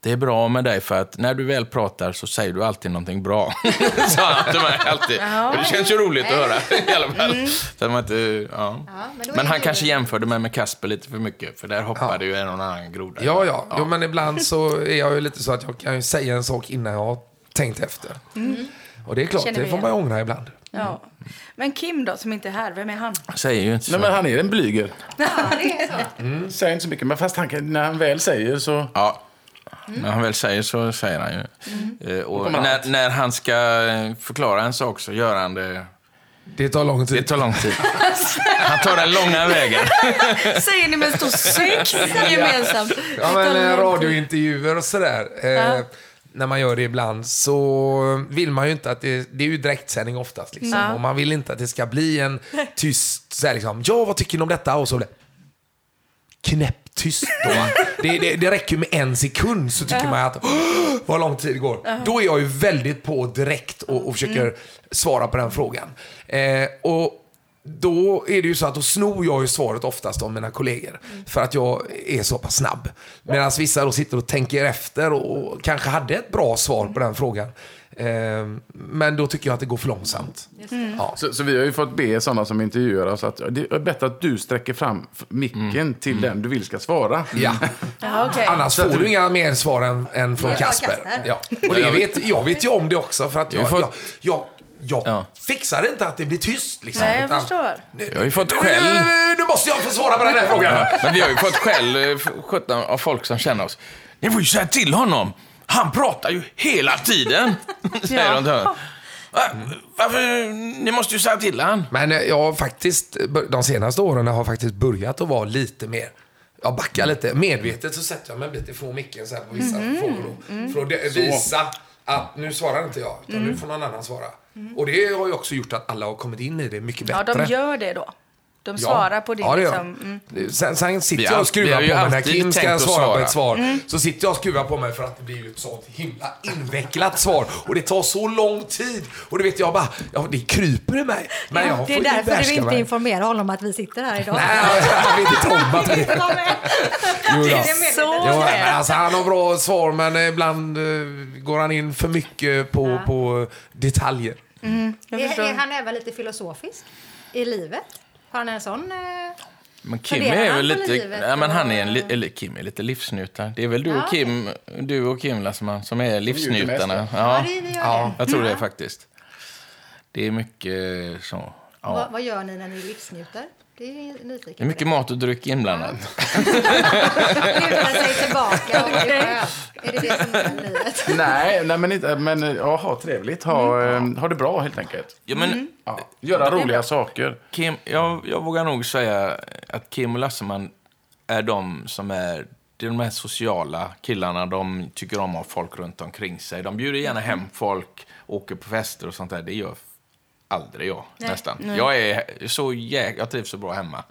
det är bra med dig för att när du väl pratar så säger du alltid någonting bra. Så alltid. Och det känns ju roligt att höra i alla fall. Så att man inte, men han kanske jämförde mig med Kasper lite för mycket, för där hoppade ju en och annan groda. Ja. Jo, men ibland så är jag ju lite så att jag kan ju säga en sak innan jag har tänkt efter. Och det är klart, det får man ångra ibland. Ja. Men Kim då, som inte är här, vem är han? Säger ju inte så. Nej, men han är en blyger. Säger inte så mycket, men fast han kan, när han väl säger så... Ja. När han väl säger så säger han ju. Och när han ska förklara en sak så gör han det. Det tar lång tid. Han tar den långa vägen. Säger ni med stor syk gemensamt. Men radiointervjuer och sådär. När man gör det ibland så vill man ju inte att det är ju direktsändning oftast liksom. Och man vill inte att det ska bli en tyst så här liksom, vad tycker ni om detta? Och så blir det knäpp tyst då. Det räcker med 1 sekund så tycker man att vad lång tid det går. Då är jag ju väldigt på direkt och försöker svara på den frågan. Och då är det ju så att då snor jag ju svaret oftast av mina kollegor. För att jag är så pass snabb. Medan vissa då sitter och tänker efter och kanske hade ett bra svar på den frågan. Men då tycker jag att det går för långsamt. Så vi har ju fått be sådana som intervjuar så att det är bättre att du sträcker fram micken till den du vill ska svara. Okay. Annars så får du inga mer svar än från Kasper. Och det jag vet ju om det också, för att jag fixar inte att det blir tyst liksom. Nej, jag förstår. Jag har ju fått skäll. Nu måste jag få svara på den här frågan. Men vi har ju fått skäll av folk som känner oss. Ni får ju säga till honom. Han pratar ju hela tiden. Varför? Ni måste ju säga till han. Men jag faktiskt, de senaste åren har faktiskt börjat att vara lite mer, jag backar lite, medvetet så sätter jag mig lite ifrån micken så här på vissa frågor för att visa att nu svarar inte jag, utan nu får någon annan svara. Och det har ju också gjort att alla har kommit in i det mycket bättre. Ja, de gör det då. De svarar på det, ja, det liksom. Sen sitter jag och skruvar på mig. När Kim ska svara på ett svar så sitter jag och skruvar på mig för att det blir ju ett sånt himla invecklat svar. Och det tar så lång tid. Och det vet jag bara, det kryper i mig. Men jag det är därför du inte informerar honom att vi sitter här idag. Nej, jag vet inte om att vi alltså, han har bra svar, men ibland går han in för mycket på detaljer. Är han även lite filosofisk i livet? Har han en sån... Men Kim är väl lite... Livet, ja, men han är eller Kim är lite livsnjuta. Det är väl du och Kim, Lasseman, som är livsnjutarna. Ja, ja, jag tror det faktiskt. Det är mycket så... Ja. Vad gör ni när ni livsnjuter? Det är nyfiken. Det är mycket mat och dryck inblandat. Lutar sig tillbaka och är det det som är livet? Nej, men inte, men ha trevligt, ha det bra helt enkelt. Ja, men göra roliga saker. Kim, jag vågar nog säga att Kim och Lasseman är de som är de här sociala killarna. De tycker om att ha folk runt omkring sig. De bjuder gärna hem folk, åker på fester och sånt där. Det gör aldrig jag, nästan. Nej. Jag trivs så bra hemma.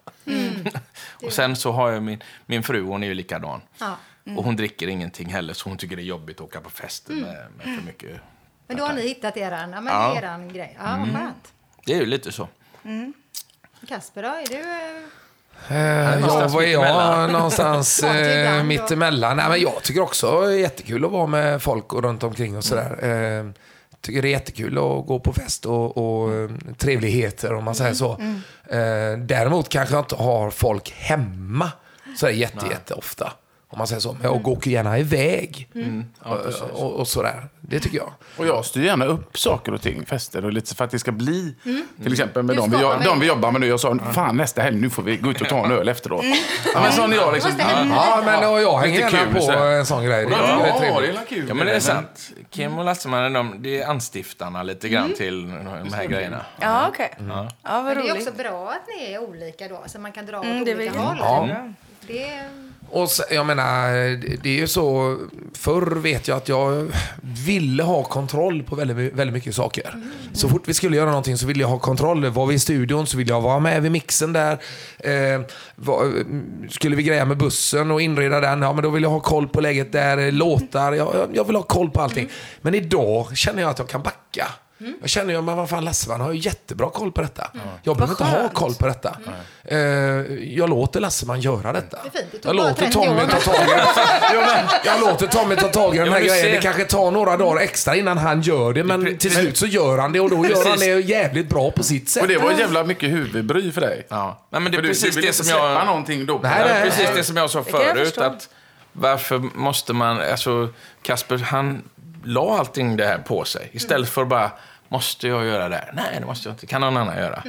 Och sen så har jag min fru, hon är ju likadan. Ja. Och hon dricker ingenting heller, så hon tycker det är jobbigt att åka på fester med för mycket. Men då har ni hittat eran grej. Ja, skönt. Det är ju lite så. Kasper då, är du... vad är jag någonstans mitt emellan? Nej, men jag tycker också det är jättekul att vara med folk och runt omkring och sådär. Tycker det är jättekul att gå på fest och trevligheter om man säger så. Däremot kanske jag inte har folk hemma så är det jätteofta om man säger så. Men jag åker gärna iväg och sådär. Det tycker jag. Och jag styr gärna upp saker och ting, fester och lite för att det ska bli till exempel med dem vi jobbar med nu. Jag sa, fan nästa helg, nu får vi gå ut och ta en öl efteråt. Men sån är jag liksom. Men jag hänger gärna på en sån grej. Det är kul. Ja, men det är sant. Kim och Lasseman, det är anstiftarna lite grann till de här grejerna. Ja, okej. Ja, vad roligt. Det är också bra att ni är olika då, så man kan dra åt olika håll. Ja. Det är... Och så, jag menar, det är ju så. Förr vet jag att jag ville ha kontroll på väldigt, väldigt mycket saker. Så fort vi skulle göra någonting så ville jag ha kontroll. Var vi i studion så ville jag vara med vid mixen där. Skulle vi greja med bussen och inreda den, men då vill jag ha koll på läget där. Låtar, jag vill ha koll på allting. Men idag känner jag att jag kan backa. Jag känner ju, men vad fan, Lasseman har ju jättebra koll på detta. Jag behöver inte ha koll på detta. Jag låter Lasseman göra detta. Det är fint, det jag låter Tommy ta tag i den här grejen. Det kanske tar några dagar extra innan han gör det, men till slut så gör han det. Och då gör han det jävligt bra på sitt sätt. Och det var jävla mycket huvudbry för dig. Nej, men det är precis det som jag sa förut, att varför måste man, alltså Kasper, han la allting det här på sig. Istället för bara, måste jag göra det här? Nej, det måste jag inte. Kan någon annan göra?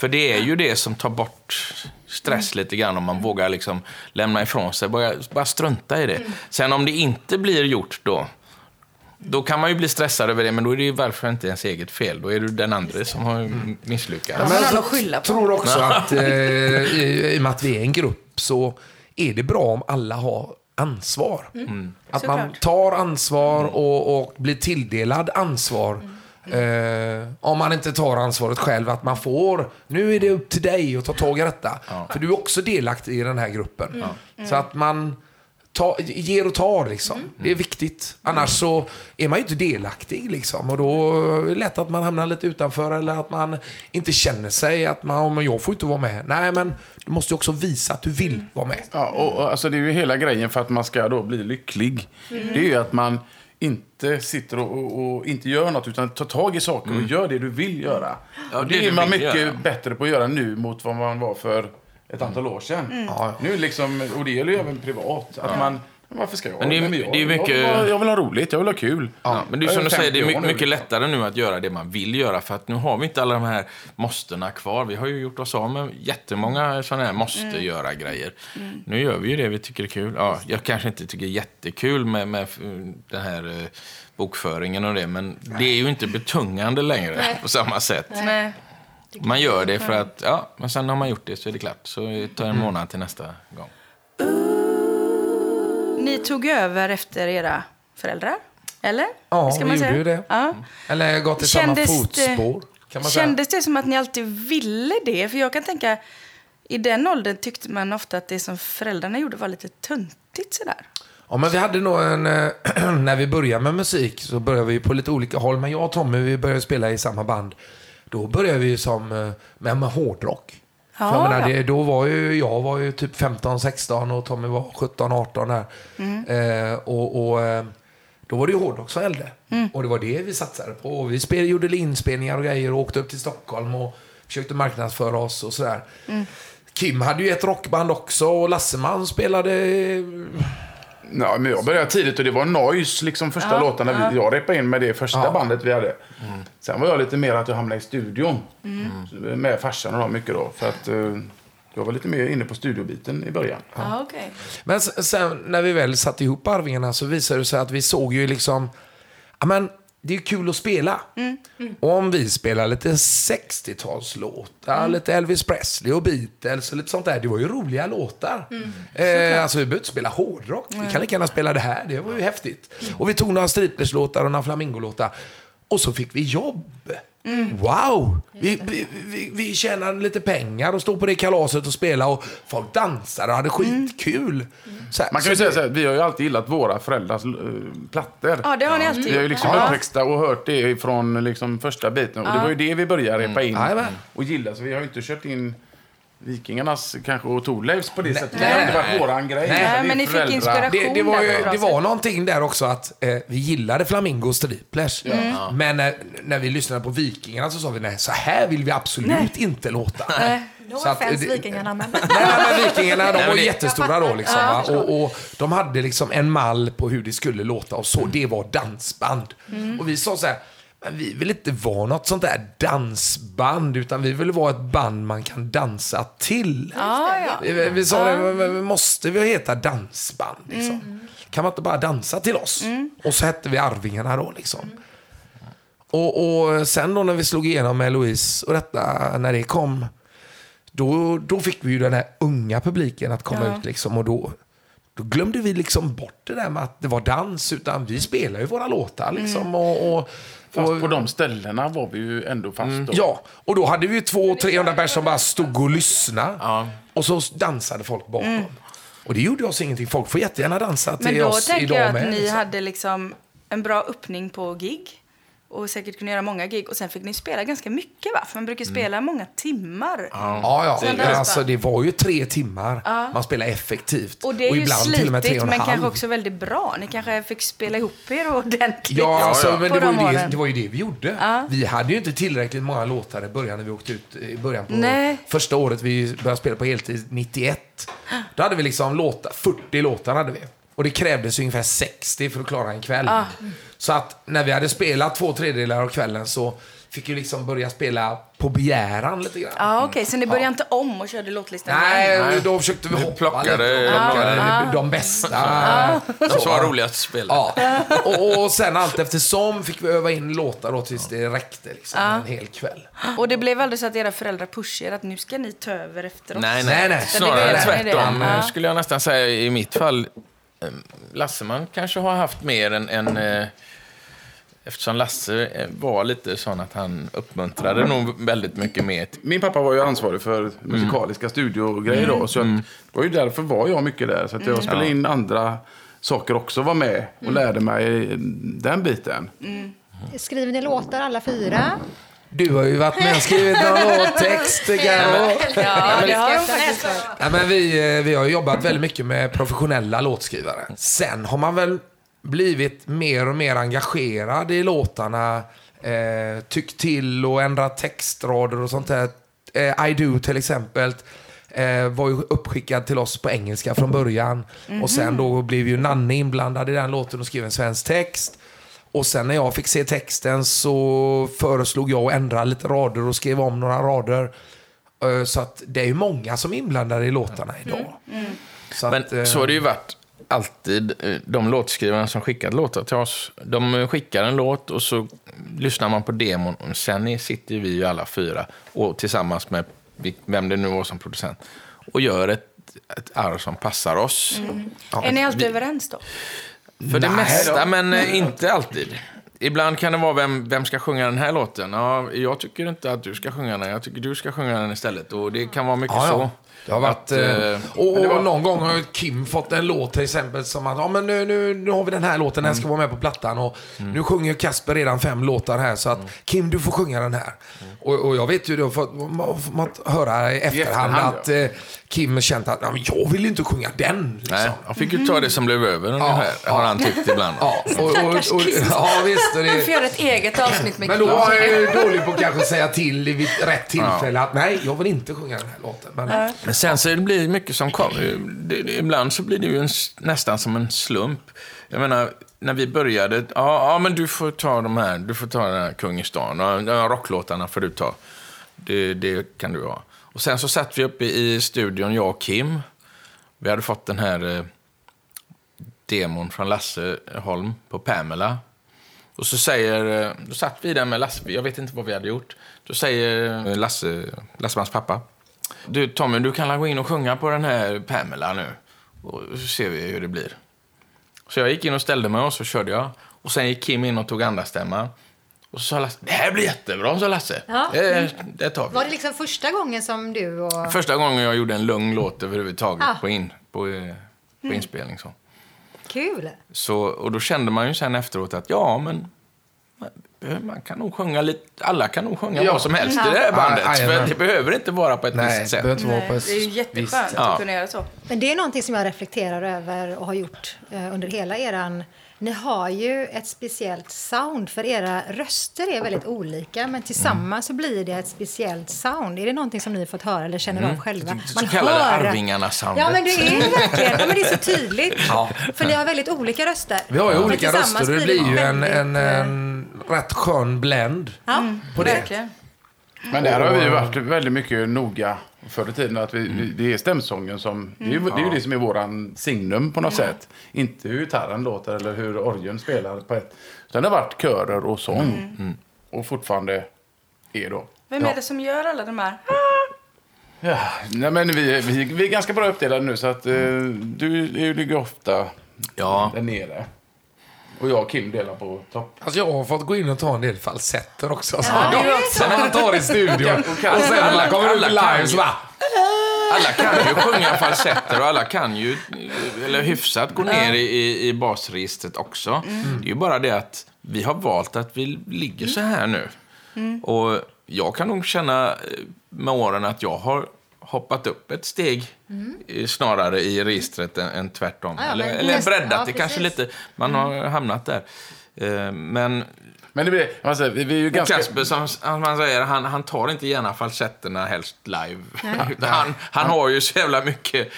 För det är ju det som tar bort stress lite grann, om man vågar liksom lämna ifrån sig. Bara strunta i det. Sen om det inte blir gjort då kan man ju bli stressad över det, men då är det ju varför inte ens eget fel. Då är det den andra som har misslyckats. Ja, men jag tror också att i och med att vi är en grupp så är det bra om alla har ansvar. Att man tar ansvar och blir tilldelad ansvar. Om man inte tar ansvaret själv, att man får, nu är det upp till dig att ta tag i detta. För du är också delaktig i den här gruppen. Så att man ger och tar liksom. Det är viktigt. Annars så är man ju inte delaktig liksom. Och då är det lätt att man hamnar lite utanför, eller att man inte känner sig att jag får inte vara med. Nej, men du måste ju också visa att du vill vara med. Ja, och alltså det är ju hela grejen för att man ska då bli lycklig. Det är ju att man inte sitter och inte gör något, utan tar tag i saker och gör det du vill göra. Ja, det är man mycket bättre på att göra nu mot vad man var för ett antal år sedan. Nu liksom, och det gäller ju även privat, att man Varför ska jag? Men det är mycket... jag vill ha roligt, jag vill ha kul. Ja, men det är som du säger, det är mycket lättare nu att göra det man vill göra. För att nu har vi inte alla de här måsterna kvar. Vi har ju gjort oss av med jättemånga sådana här måste-göra-grejer. Mm. Nu gör vi ju det vi tycker är kul. Ja, jag kanske inte tycker jättekul med den här bokföringen och det. Men det är ju inte betungande längre på samma sätt. Nej. Man gör det för att... Ja, men sen har man gjort det så är det klart. Så det tar en månad till nästa gång. Ni tog över efter era föräldrar, eller? Ja, ska man säga? Det. Ja. Eller gått i kändes samma fotspår, kan man kändes säga. Det som att ni alltid ville det? För jag kan tänka, i den åldern tyckte man ofta att det som föräldrarna gjorde var lite tuntigt sådär. Ja, men vi hade nog en... när vi började med musik så började vi på lite olika håll. Men jag och Tommy, vi började spela i samma band. Då började vi som med hårdrock. Ja, menar, det, då var ju, jag var ju typ 15-16 och Tommy var 17-18 här. Och då var det ju hårdrock som äldre. Och det var det vi satsade på. Och vi gjorde inspelningar och grejer och åkte upp till Stockholm och försökte marknadsföra oss och sådär. Kim hade ju ett rockband också och Lasseman spelade... Nej, men jag började tidigt och det var noise liksom första låten när jag repade in med det första bandet vi hade. Sen var jag lite mer att jag hamnade i studion med farsan och dem mycket då, för att jag var lite mer inne på studiobiten i början. Ah, okay. Men sen när vi väl satt ihop Arvingarna så visade det sig att vi såg ju liksom, ja men det är kul att spela. Och om vi spelar lite 60-talslåtar, lite Elvis Presley och Beatles och lite sånt där, det var ju roliga låtar. Alltså vi behövde spela hårdrock. Vi kan lika gärna spela det här, det var ju häftigt. Och vi tog några striperslåtar och några flamingolåtar. Och så fick vi jobb. Wow! Vi tjänade lite pengar och stod på det kalaset och spelade och folk dansade och hade skitkul. Så här, man kan ju säga så här, vi har ju alltid gillat våra föräldrars plattor. Ja, det har ni alltid. Vi har ju liksom uppväxta och hört det från liksom första biten. Och det var ju det vi började repa in och gilla. Så vi har ju inte kört in Vikingarnas kanske och Torleifs på det sättet. Det var våran grej. Nej, men ni fick inspiration. Det var ju, det var någonting där också att vi gillade flamingo och striplers. Men när vi lyssnade på Vikingarna så sa vi nej, så här vill vi absolut inte låta. Så att, Vikingarna, men. Nej, Vikingarna, de var jättestora då liksom, och de hade liksom en mall på hur det skulle låta och så det var dansband. Och vi sa så här, men vi vill inte vara något sånt där dansband, utan vi vill vara ett band man kan dansa till. Vi sa det, måste vi heta dansband liksom? Kan man inte bara dansa till oss? Och så hette vi Arvingarna då liksom. Och sen då när vi slog igenom med Louise och detta, när det kom, då fick vi ju den här unga publiken att komma ut liksom, och då glömde vi liksom bort det där med att det var dans, utan vi spelar ju våra låtar liksom, och fast på de ställena var vi ju ändå fast då. Ja, och då hade vi ju 200-300 personer som bara stod och lyssnade. Och så dansade folk bakom. Och det gjorde oss ingenting. Folk får jättegärna dansa till oss idag med. Men då tänker jag att ni hade liksom en bra öppning på gig. Och säkert kunde göra många gig. Och sen fick ni spela ganska mycket, va? För man brukar spela många timmar. Alltså det var ju 3 timmar. Man spelar effektivt. Och det är och ju slitigt, men kanske också väldigt bra. Ni kanske fick spela ihop er ordentligt. Ja, alltså, men det var ju det vi gjorde. Vi hade ju inte tillräckligt många låtar i början när vi åkte ut. I början på första året vi började spela på heltid, 91. Då hade vi liksom 40 låtar hade vi. Och det krävdes ungefär 60 för att klara en kväll. Så att när vi hade spelat 2/3 av kvällen så fick vi liksom börja spela på begäran lite grann. Okej. Så ni började inte om och körde låtlistan? Nej, då försökte vi plocka de bästa. De som var roliga att spela. Och sen allt eftersom fick vi öva in låtar då tills det räckte liksom, en hel kväll. Och det blev aldrig så att era föräldrar pushade att nu ska ni ta över efter oss? Nej. Snarare tvärtom skulle jag nästan säga i mitt fall. Lasseman kanske har haft mer än eftersom Lasse var lite sån att han uppmuntrade nog väldigt mycket mer. Min pappa var ju ansvarig för musikaliska studiogrejer då, så att, det var ju därför var jag mycket där, så att jag spelade in andra saker också, var med och lärde mig den biten. Skriver ni låtar alla 4? Du har ju varit med och skrivit några låttexter. Men vi har jobbat väldigt mycket med professionella låtskrivare. Sen har man väl blivit mer och mer engagerad i låtarna. Tyckt till och ändra textrader och sånt där. I Do till exempel. var ju uppskickad till oss på engelska från början. Mm-hmm. Och sen då blev ju Nanne inblandad i den låten och skrev en svensk text. Och sen när jag fick se texten så föreslog jag att ändra lite rader och skrev om några rader. Så att det är ju många som inblandar i låtarna idag. Mm. Mm. Så att, men så har det ju varit alltid. De låtskrivarna som skickat låtar till oss, de skickar en låt och så lyssnar man på demon. Och sen sitter vi ju alla fyra och tillsammans med vem det nu var som producent och gör ett arv som passar oss. Mm. Ja, är ni alltid överens då? För det mesta, men inte alltid. Ibland kan det vara vem ska sjunga den här låten. Ja, jag tycker inte att du ska sjunga den. Jag tycker du ska sjunga den istället. Och det kan vara mycket så. Det har varit och någon gång har Kim fått en låt till exempel som att men nu har vi den här låten, den ska vara med på plattan och nu sjunger Kasper redan 5 låtar här så att Kim, du får sjunga den här. Och jag vet ju då får man höra efterhand att Kim känt att jag vill inte sjunga den liksom. Nej, jag fick ju ta det som blev över ungefär har han tyckt ibland. Ja, visst det. Han får göra ett eget avsnitt med. Men då var jag dålig på kanske säga till vid rätt tillfälle att nej, jag vill inte sjunga den här låten. Men sen så det blir mycket som kommer. Ibland så blir det ju nästan som en slump. Jag menar, när vi började, men du får ta de här. Du får ta den här Kung i stan. Och rocklåtarna får du ta. Det kan du ha. Och sen så satt vi uppe i studion, jag och Kim. Vi hade fått den här demon från Lasse Holm på Pamela. Och så då satt vi där med Lasse. Jag vet inte vad vi hade gjort. Då säger Lassemans pappa: du Tommy, du kan gå in och sjunga på den här Pamela nu. Och så ser vi hur det blir. Så jag gick in och ställde mig och så körde jag. Och sen gick Kim in och tog andra stämman. Och så sa Lasse, det här blir jättebra, så Lasse. Ja. Det tar vi. Var det liksom första gången som du och... Första gången jag gjorde en lugn låt överhuvudtaget på inspelning. Så. Kul! Och då kände man ju sen efteråt att man kan nog sjunga lite, alla kan nog sjunga vad som helst i det här bandet. För det behöver inte vara på ett visst sätt. Det är ju jätteskönt att kunna göra så. Men det är någonting som jag reflekterar över och har gjort under hela eran. Ni har ju ett speciellt sound, för era röster är väldigt olika, men tillsammans så blir det ett speciellt sound. Är det någonting som ni har fått höra eller känner av själva? Man kallar det Arvingarna-soundet. Ja, men det är verkligen. Men det är så tydligt. Ja. För ni har väldigt olika röster. Vi har ju olika röster. Det blir ju en rätt skön blend på det. Verkligen. Men där har vi varit väldigt mycket noga förr i tiden att det är stämsången som det är ju det som är våran signum på något sätt, inte hur gitarren låter eller hur orgeln spelar på ett, utan det har varit körer och sång och fortfarande är då. Vem är det som gör alla de här? Nej, men vi är ganska bra uppdelade nu så att du ligger ofta där nere. Och jag och Kim delar på topp. Alltså jag har fått gå in och ta en del falsetter också. Alltså. Som man tar i studion. Och sen alla kommer ut live så bara... Alla kan ju sjunga falsetter och alla kan ju eller hyfsat gå ner i basregistret också. Mm. Det är ju bara det att vi har valt att vi ligger så här nu. Mm. Och jag kan nog känna med åren att jag har hoppat upp ett steg snarare i registret än tvärtom. Eller breddat, det kanske lite. Man har hamnat där. Men det blir, alltså, vi är ju ganska... Kasper, som man säger, han tar inte gärna falsetterna helst live. Han har ju så jävla mycket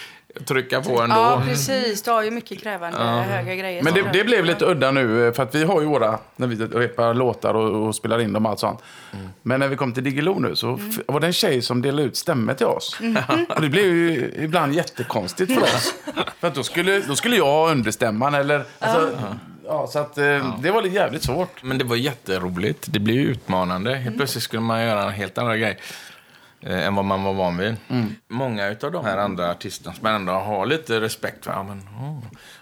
trycka på ändå. Ja, precis. Det har ju mycket krävande höga grejer. Men det blev lite udda nu, för att vi har ju våra, när vi repar låtar och spelar in dem och allt sånt. Mm. Men när vi kom till Digiloo nu så var det en tjej som delade ut stämmet till oss. Mm. Och det blev ju ibland jättekonstigt för oss. För att då skulle jag understämman eller... Alltså, så att det var lite jävligt svårt. Men det var jätteroligt. Det blev ju utmanande. Helt plötsligt skulle man göra en helt annan grej än vad man var van vid. Mm. Många utav de här andra artisterna som ändå har lite respekt för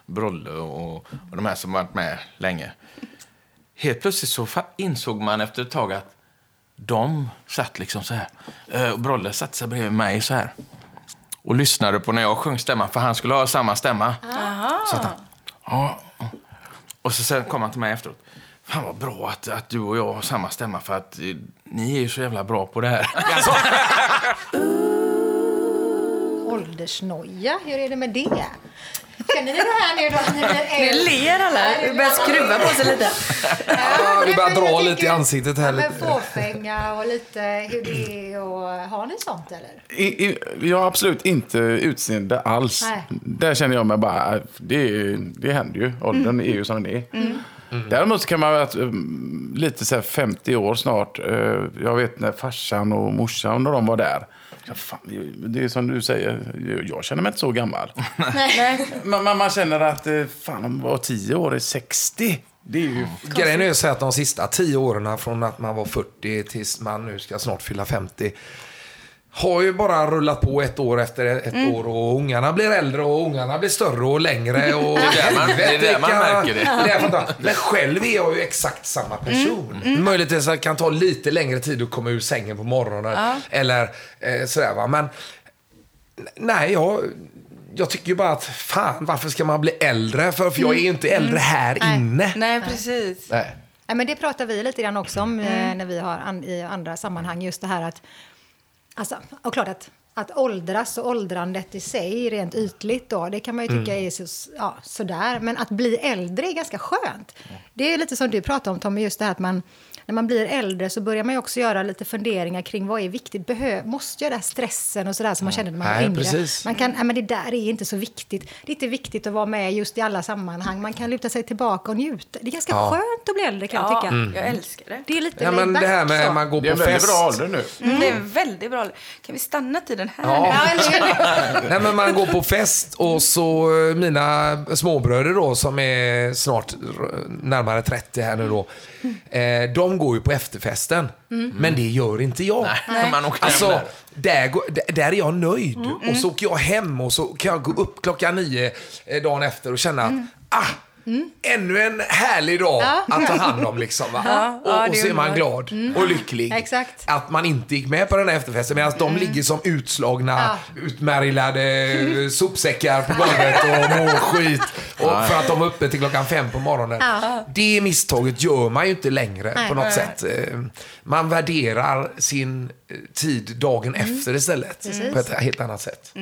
Brolle och de här som varit med länge. Helt plötsligt så insåg man efter ett tag att de satt liksom så här. Och Brolle satt sig bredvid mig så här. Och lyssnade på när jag sjöng stämman, för han skulle ha samma stämma. Så att och så sen kom han till mig efteråt. Fan vad bra att du och jag har samma stämma, för att ni är ju så jävla bra på det här. Åldersnoja, hur är det med det? känner ni det här nu då? Ni ler alla. Du börjar skruva på sig lite. Ja, du börjar dra lite i ansiktet här. Men fåfänga och lite hur det är. Och har ni sånt eller? Jag absolut inte utseende alls. Nej. Där känner jag mig bara, det händer ju. Åldern är ju som den är. Mm. Mm. Däremot kan man vara lite så här 50 år snart. Jag vet när farsan och morsan och de var där. Ja, fan, det är som du säger, jag känner mig inte så gammal. Nej. Man känner att fan, om man var 10 år är 60. Det är ju... Grejen är ju så att de sista 10 åren från att man var 40 tills man nu ska snart fylla 50 har ju bara rullat på ett år efter ett år, och ungarna blir äldre och ungarna blir större och längre och det är där man märker det. Men själv är jag ju exakt samma person. Möjligtvis att det kan ta lite längre tid att komma ur sängen på morgonen eller sådär va, men nej, jag tycker ju bara att fan, varför ska man bli äldre för jag är ju inte äldre här inne. Nej, precis. Nej, men det pratar vi lite grann också om när vi har i andra sammanhang, just det här att alltså, och klart att åldras och åldrandet i sig rent ytligt då, det kan man ju tycka är sådär, men att bli äldre är ganska skönt. Det är lite som du pratar om, Tommy, just det här att man, när man blir äldre så börjar man ju också göra lite funderingar kring vad är viktigt, måste jag det här stressen och sådär som man känner när man är yngre. Man kan, men det där är inte så viktigt. Det är inte viktigt att vara med just i alla sammanhang. Man kan luta sig tillbaka och njuta. Det är ganska skönt att bli äldre, kan jag tycka. Jag älskar det. Det är lite men det här med man går på fest. Det är väldigt bra ålder nu. Det är väldigt bra ålder. Kan vi stanna till den här? Nej, men man går på fest och så mina småbröder då som är snart närmare 30 här nu då. De går ju på efterfesten, men det gör inte jag. Nej. Man åker alltså, där är jag nöjd. Och så åker jag hem och så kan jag gå upp klockan 9 dagen efter och känna att ännu en härlig dag att ta hand om liksom, va? Och så är man glad och lycklig att man inte gick med på den här efterfesten, medan de ligger som utslagna utmärglade sopsäckar på golvet och mår skit och för att de är uppe till klockan 5 på morgonen. Det misstaget gör man ju inte längre på något sätt. Man värderar sin tid dagen efter istället på ett helt annat sätt.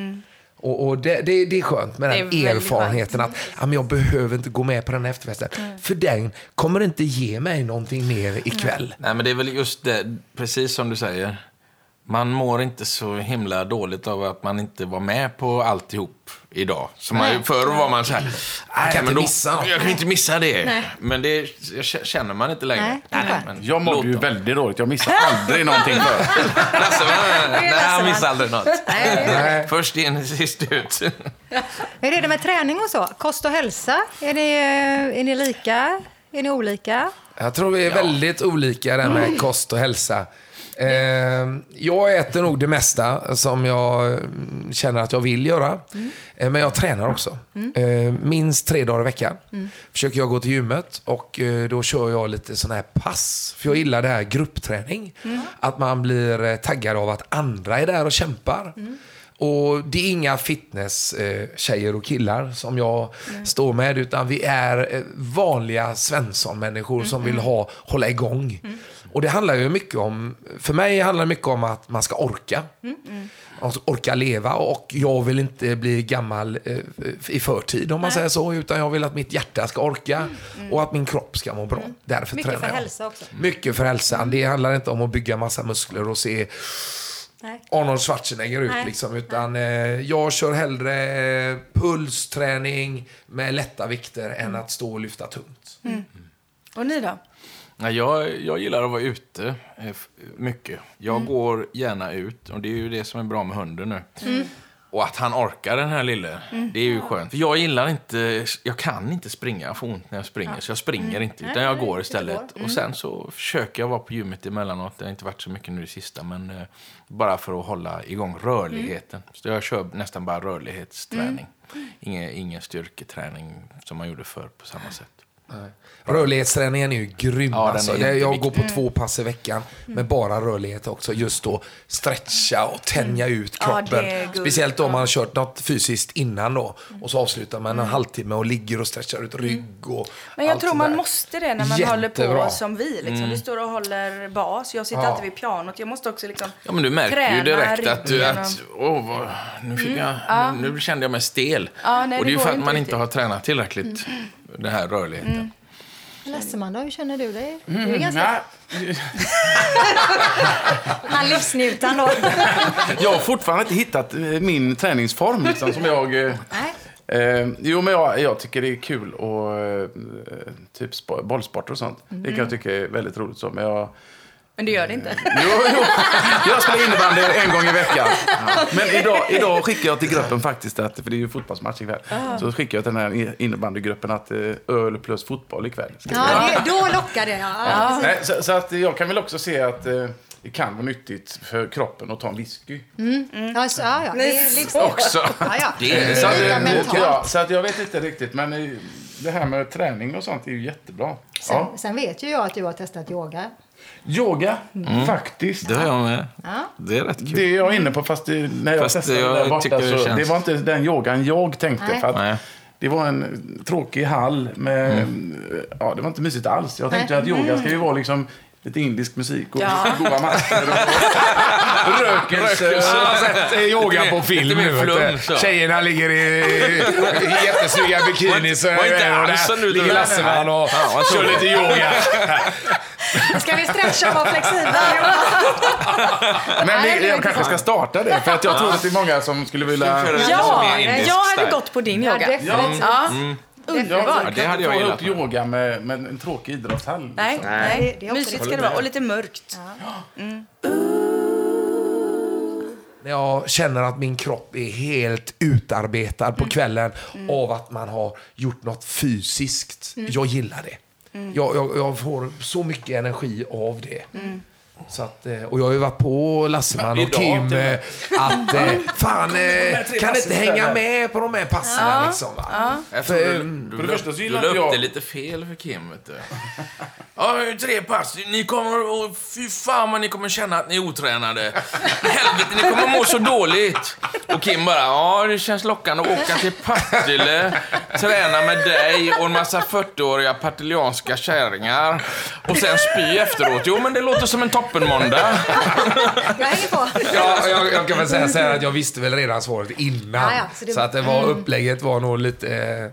Och det är skönt med den erfarenheten att jag behöver inte gå med på den efterfesten. För den kommer inte ge mig någonting mer ikväll. Nej, men det är väl just det, precis som du säger. Man mår inte så himla dåligt av att man inte var med på alltihop idag. Som man, förr var man så här, jag kan inte missa det. Nej. Men det känner man inte längre. Nej, men jag mådde ju väldigt dåligt. Jag missade aldrig någonting förr. Jag missade aldrig något. Först in, sist ut. Hur är det med träning och så? Kost och hälsa? Är ni lika? Är ni olika? Jag tror vi är väldigt olika där med kost och hälsa. Jag äter nog det mesta som jag känner att jag vill göra, men jag tränar också minst 3 dagar i veckan. Försöker jag gå till gymmet och då kör jag lite sån här pass, för jag gillar det här gruppträning, att man blir taggad av att andra är där och kämpar. Och det är inga fitness tjejer och killar som jag står med, utan vi är vanliga svenssonmänniskor som vill hålla igång. Och det handlar ju mycket om, för mig handlar det mycket om att man ska orka. Alltså orka leva, och jag vill inte bli gammal i förtid om man säger så, utan jag vill att mitt hjärta ska orka och att min kropp ska må bra. Därför mycket tränar jag. Mycket för hälsa också. Mycket för hälsan. Det handlar inte om att bygga massa muskler och se Arnold Schwarzenegger ut liksom, utan jag kör hellre pulsträning med lätta vikter än att stå och lyfta tungt. Och ni då? Jag gillar att vara ute mycket. Jag går gärna ut, och det är ju det som är bra med hunden nu. Och att han orkar, den här lille, det är ju skönt. För jag gillar inte, jag kan inte springa, jag får ont när jag springer. Så jag springer inte, utan jag går istället. Och sen så försöker jag vara på gymmet emellanåt. Det har inte varit så mycket nu det sista, men bara för att hålla igång rörligheten. Så jag kör nästan bara rörlighetsträning. Ingen styrketräning som man gjorde förr på samma sätt. Rörlighetsträningen är ju grym, ja, alltså. Jag går på 2 pass i veckan med bara rörlighet också. Just då stretcha och tänja ut kroppen, ja. Speciellt om man har kört något fysiskt innan då. Och så avslutar man en halvtimme och ligger och stretchar ut rygg och men jag tror man måste det när man jättebra. Håller på som vi liksom. Du står och håller bas. Jag sitter alltid vid pianot. Jag måste också liksom träna. Ja, men du märker ju direkt att du nu kände jag mig stel, nej, och det är ju för att man inte har tränat tillräckligt den här rörligheten. Lasseman då, hur känner du dig? Du är ganska... Han livsnjutan då. Jag har fortfarande inte hittat min träningsform liksom, som jag... jag tycker det är kul och typ bollsport och sånt. Det kan jag tycka är väldigt roligt så, men jag... Men du gör det inte. Jo. Jag spelar innebandy en gång i veckan. Ja. Men idag skickar jag till gruppen faktiskt att, för det är ju fotbollsmatch ikväll. Så skickar jag till den här innebandygruppen att öl plus fotboll ikväll. Då lockar det. Ja. Nej, så att jag kan väl också se att det kan vara nyttigt för kroppen att ta en whisky. Ja. Det är liksom också. Ja. Så att jag vet inte riktigt, men det här med träning och sånt är ju jättebra. Sen vet ju jag att du har testat yoga. Faktiskt. Det har jag med. Ja. Det är rätt kul. Det är jag inne på, fast det, när jag testade där borta så det var inte den yogan jag tänkte. Nej. För att det var en tråkig hall med, det var inte mysigt alls. Jag tänkte att yoga ska ju vara liksom lite indisk musik och goda masker och rökelse. Jag har sett yoga på film nu. Tjejerna ligger i jättesnygga bikinis och ligger Lasseman och kör lite yoga. Ska vi stretcha och vara flexibla? Men jag kanske ska starta det, för att jag tror att det är många som skulle vilja... Jag hade gått på din yoga. Det hade jag gillat. Yoga med en tråkig idrottshall. Nej, det är mysigt ska det vara. Och lite mörkt. När jag känner att min kropp är helt utarbetad på kvällen av att man har gjort något fysiskt. Jag gillar det. Jag får så mycket energi av det. Så att, och jag har ju varit på Lasseman och Kim att kan inte hänga med på de här passen liksom, va? Du löpte lite fel för Kim, vet du. Ja, 3 pass. Ni kommer, och fy fan vad ni kommer känna att ni är otränade. Helvete, ni kommer må så dåligt. Och Kim bara, det känns lockande att åka till Partille, träna med dig och en massa 40-åriga partilianska kärringar och sen spy efteråt. Jo, men det låter som en toppenmåndag. Jag kan väl säga så här att jag visste väl redan svaret innan. Så att det var upplägget var nog lite... det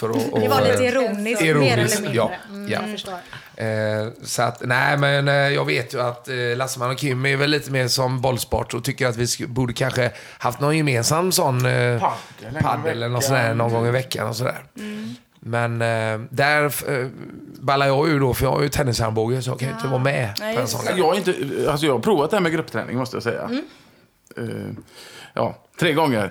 var lite ironiskt, mer eller mindre. Så att, jag vet ju att Lasseman och Kim är väl lite mer som bollsport och tycker att vi borde kanske haft någon gemensam sån paddel eller något sådär, någon gång i veckan och sådär. Men där ballar jag ur då, för jag har ju tennishandbåge så jag kan inte vara med på en sån där. Jag har provat det här med gruppträning, måste jag säga. 3 gånger.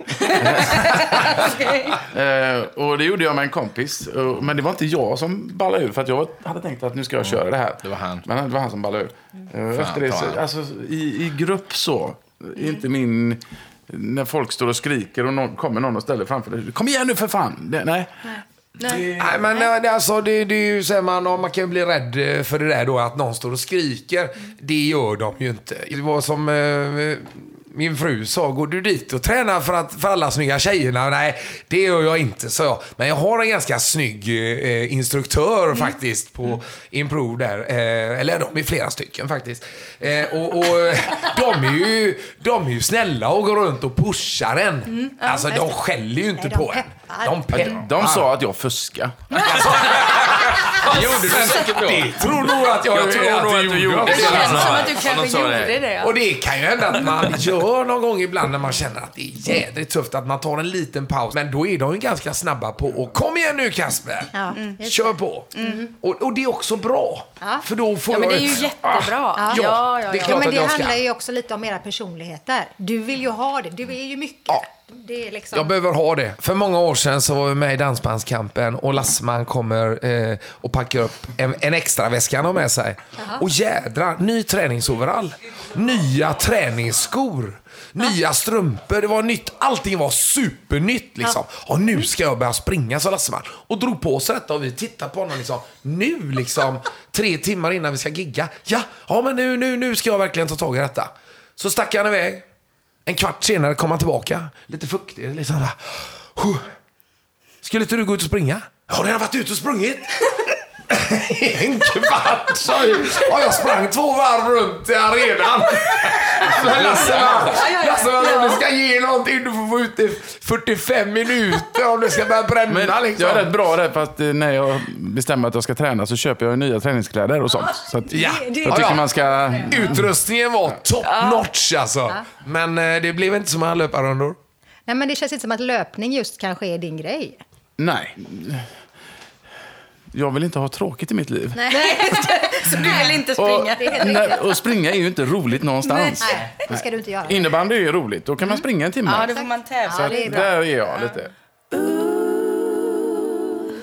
Och det gjorde jag med en kompis. Men det var inte jag som ballade ur, för att jag hade tänkt att nu ska jag köra det här. Det var han. Men det var han som ballade ur. Efter det, så, alltså, i grupp så. Inte min... När folk står och skriker och kommer någon och ställer framför dig. Kom igen nu för fan! Nej, men alltså det är ju så här, man kan ju bli rädd för det där då, att någon står och skriker. Det gör de ju inte. Det var som... min fru sa, går du dit och tränar för alla snygga tjejerna? Nej, det gör jag inte, sa jag. Men jag har en ganska snygg instruktör faktiskt på Improve där. Eller de är flera stycken faktiskt. De är ju snälla och går runt och pushar en. Alltså de skäller ju inte på en. De sa att jag fuskar. Gjorde du säkert då? Jag tror nog att du gjorde det. Det känns som att du kanske gjorde det. Och det kan ju hända att man gör någon gång ibland när man känner att det är jädrigt tufft, att man tar en liten paus. Men då är de ju ganska snabba på och kom igen nu Kasper, kör på. Och det är också bra. För då får men det är ju jättebra. Men det handlar ju också lite om era personligheter. Du vill ju ha det, du är ju mycket. Det är liksom... Jag behöver ha det. För många år sedan så var vi med i Dansbandskampen och Lasseman kommer och packar upp en extra väska han har med sig. Aha. Och jädrar, ny träningsoverall, nya träningsskor, nya strumpor, det var nytt, allting var supernytt liksom. Och nu ska jag börja springa, så Lasseman. Och drog på sig detta och vi tittar på honom liksom, nu liksom 3 timmar innan vi ska gigga. Ja men nu ska jag verkligen ta tag i detta. Så stack han iväg. En kvart senare kom han tillbaka, lite fuktig liksom. Skulle inte du gå ut och springa? Jag har redan varit ute och sprungit. En kvart, så jag sprang 2 varv runt i arenan. Lasseman, du ska ge någonting. Du får få ut i 45 minuter om du ska börja bränna. Men liksom. Jag är rätt bra där, för att när jag bestämmer att jag ska träna så köper jag nya träningskläder och sånt. Så att, jag tycker man ska... Utrustningen var top notch alltså. Men det blev inte som alla löparrundor. Nej, men det känns inte som att löpning just kanske är din grej. Nej. Jag vill inte ha tråkigt i mitt liv. Nej, så du vill inte springa. Och springa är ju inte roligt någonstans. Nej, det ska du inte göra. Innebandy är ju roligt, då kan man springa en timme. Ja, då får man tävla. Så ja, är där är jag lite.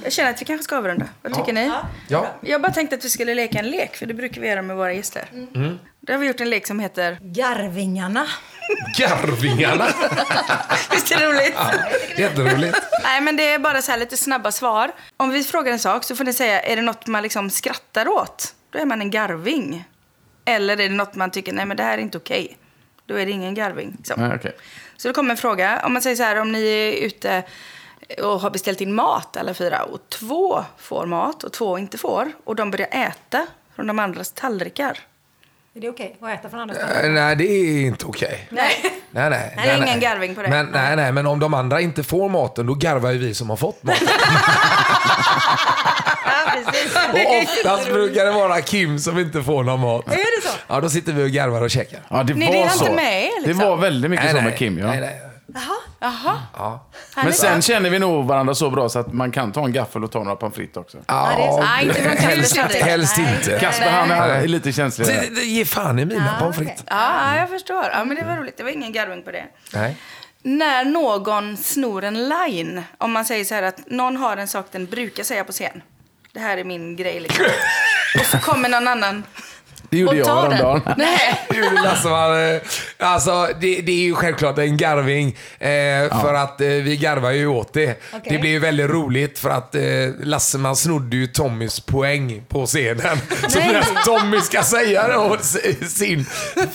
Jag känner att vi kanske ska avrunda. Vad tycker ni? Ja. Jag bara tänkte att vi skulle leka en lek, för det brukar vi göra med våra gäster. Mm. Då har vi gjort en lek som heter Garvingarna. Garvingarna? Visst är det roligt? Ja, jätteroligt. Nej, men det är bara så här lite snabba svar. Om vi frågar en sak så får ni säga, är det något man liksom skrattar åt? Då är man en garving. Eller är det något man tycker, nej men det här är inte okej. Då är det ingen garving. Så, okay. Så då kommer en fråga. Om man säger så här, om ni är ute och har beställt in mat alla 4 och 2 får mat och 2 inte får, och de börjar äta från de andras tallrikar. Är det okej att äta från andra tallrikar? Nej, det är inte okej. Nej. Det är ingen garving på det. Men, nej, men om de andra inte får maten, då garvar ju vi som har fått maten. Och oftast brukar det vara Kim som inte får någon mat. Är det så? Ja, då sitter vi och garvar och käkar. Ja, det var så. Inte med, liksom. Det var väldigt mycket så med Kim, ja. Nej. Aha. Men sen känner vi nog varandra så bra så att man kan ta en gaffel och ta några pomfrit också. Helst inte. Kasper, han är lite känslig. Det ger fan i mina pomfrit. Okay. Jag förstår. Ja, men det var roligt. Det var ingen garving på det. Nej. När någon snor en line, om man säger så här att någon har en sak den brukar säga på scen. Det här är min grej liksom. Och så kommer någon annan. Det gjorde jag häromdagen. Alltså, det är ju självklart en garving. För att vi garvar ju åt det. Okay. Det blev ju väldigt roligt för att Lasseman snodde ju Tommys poäng på scenen. Så Tommy ska säga det och sin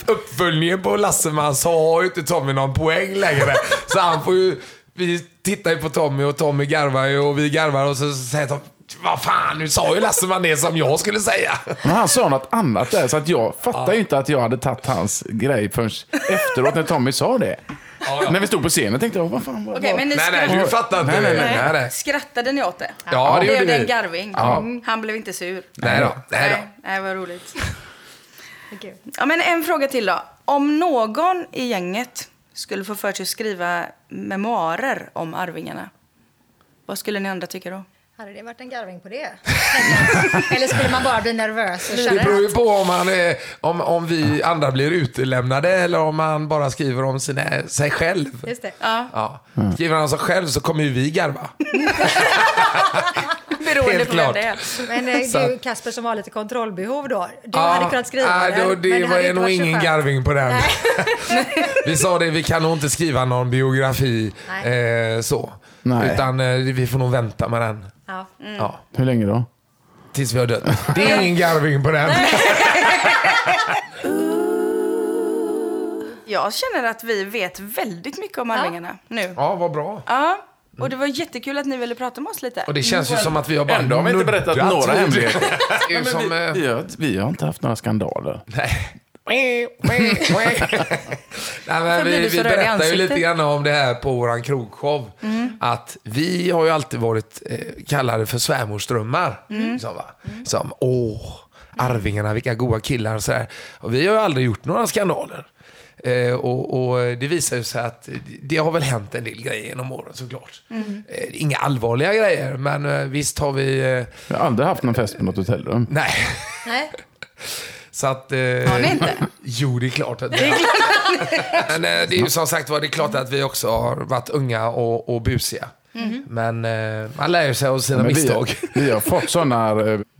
uppföljning på Lasseman, så har ju inte Tommy någon poäng längre. Så han får ju... Vi tittar ju på Tommy och Tommy garvar ju och vi garvar och så säger Tommy, vad fan, nu sa ju Lasseman det som jag skulle säga. Men han sa något annat där, så att jag fattar ju inte att jag hade tagit hans grej förrän efteråt när Tommy sa det. När vi stod på scenen tänkte jag, vad fan var det? Nej, du fattar inte. Nej. Skrattade ni åt det? Ja, det gjorde vi. Det blev en garving. Ja. Han blev inte sur. Nej, det var roligt. Okay. Ja, men en fråga till då. Om någon i gänget skulle få för sig att skriva memoarer om Arvingarna, vad skulle ni andra tycka då? Hade det varit en garving på det? Eller skulle man bara bli nervös? Det beror ju på om vi andra blir utelämnade eller om man bara skriver om sig själv. Just det. Ja. Skriver han om sig själv så kommer ju vi garva. Beroende på vem det är. Men du, Kasper, som har lite kontrollbehov då, du hade kunnat skriva det var nog ingen garving på den. Vi sa det, vi kan nog inte skriva någon biografi så. Nej. Utan vi får nog vänta med den. Hur länge då? Tills vi har dött. Det är ingen garving på den. Jag känner att vi vet väldigt mycket om Arvingarna nu. Ja, vad bra. Ja. Och det var jättekul att ni ville prata med oss lite. Och det känns ju som att vi har bara... Ändå har vi inte berättat några hemligheter. Vi har inte haft några skandaler. Nej. Nej, vi berättar ju lite grann om det här på våran krogshow. Att vi har ju alltid varit kallade för svärmorströmmar. Som Arvingarna, vilka goda killar så här. Och vi har ju aldrig gjort några skandaler. Och det visar ju sig att det har väl hänt en del grejer genom åren såklart. Inga allvarliga grejer, men visst har vi... Jag har aldrig haft någon fest på något hotellrum. Nej. Så att, har ni inte? Jo, det är klart att det är. Men det är ju som sagt var, det är klart att vi också har varit unga och busiga. Mm. Men man lär ju sig av sina misstag. Vi har fått sådana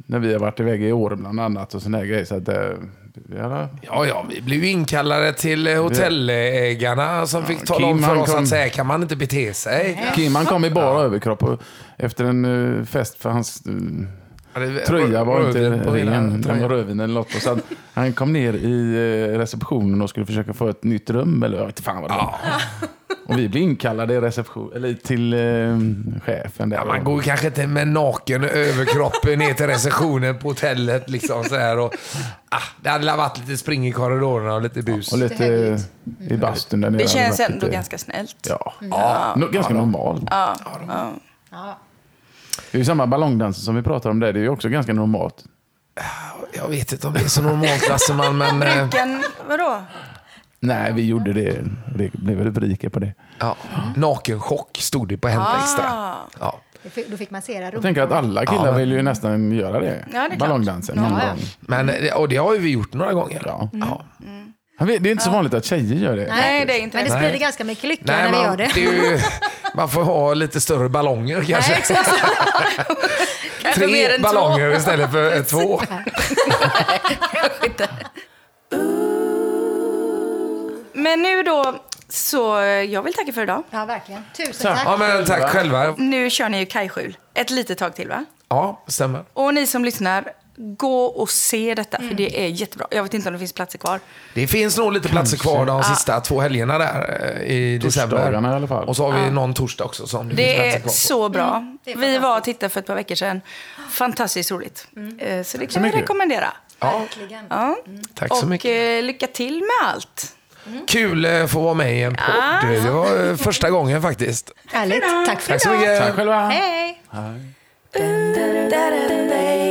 när vi har varit iväg i år bland annat och sådana grejer. Så att, ja, vi blev inkallade till hotellägarna som fick tala om för oss att säga kan man inte bete sig. Kim han kom i bara överkropp och, efter en fest för hans... tröja var inte ringen, den var rödvin eller något. Så han kom ner i receptionen och skulle försöka få ett nytt rum eller jag vet inte fan vad det var. Och vi blev inkallade i reception eller till chefen där. Ja, man går kanske inte med naken överkroppen ner till receptionen på hotellet liksom så här och det hade varit lite spring i korridorerna och lite bus och lite i bastun där nere. Det känns ändå ganska snällt. Ja. Ganska normalt. Ja. Det är ju samma ballongdanser som vi pratar om där. Det är ju också ganska normalt. Jag vet inte om det är så normalt, Lasseman, men... Vilken, vadå? Nej, vi gjorde det. Det blev rubriker på det. Ja. Nakenchock stod det på Hänt Extra. Ja. Då fick man se det. Jag tänker att alla killar vill ju nästan göra det. Ja, det ballongdansen. Men, och det har ju vi gjort några gånger. Ja. Det är inte så vanligt att tjejer gör det. Nej, det är inte. Men det sprider ganska mycket lycka när vi gör det. Det är ju, man får ha lite större ballonger kanske. Nej, exakt. Kanske 3 ballonger istället för 2. Men nu då, så jag vill tacka för idag. Ja, verkligen. Tusen tack. Ja, men tack själva. Nu kör ni ju Kajskjul ett litet tag till, va? Ja, stämmer. Och ni som lyssnar... gå och se detta, för det är jättebra. Jag vet inte om det finns platser kvar. Det finns nog lite platser kvar de sista 2 helgerna där i december i alla fall. Och så har vi någon torsdag också som det är kvar så bra. Det är vi var och tittade för ett par veckor sedan. Fantastiskt roligt. Så det kan jag rekommendera. Ja. Tack så mycket. Och lycka till med allt. Kul att få vara med i en podd. Det var första gången faktiskt. Härligt. Tack för idag. Tack så mycket. Tack själva. Hej.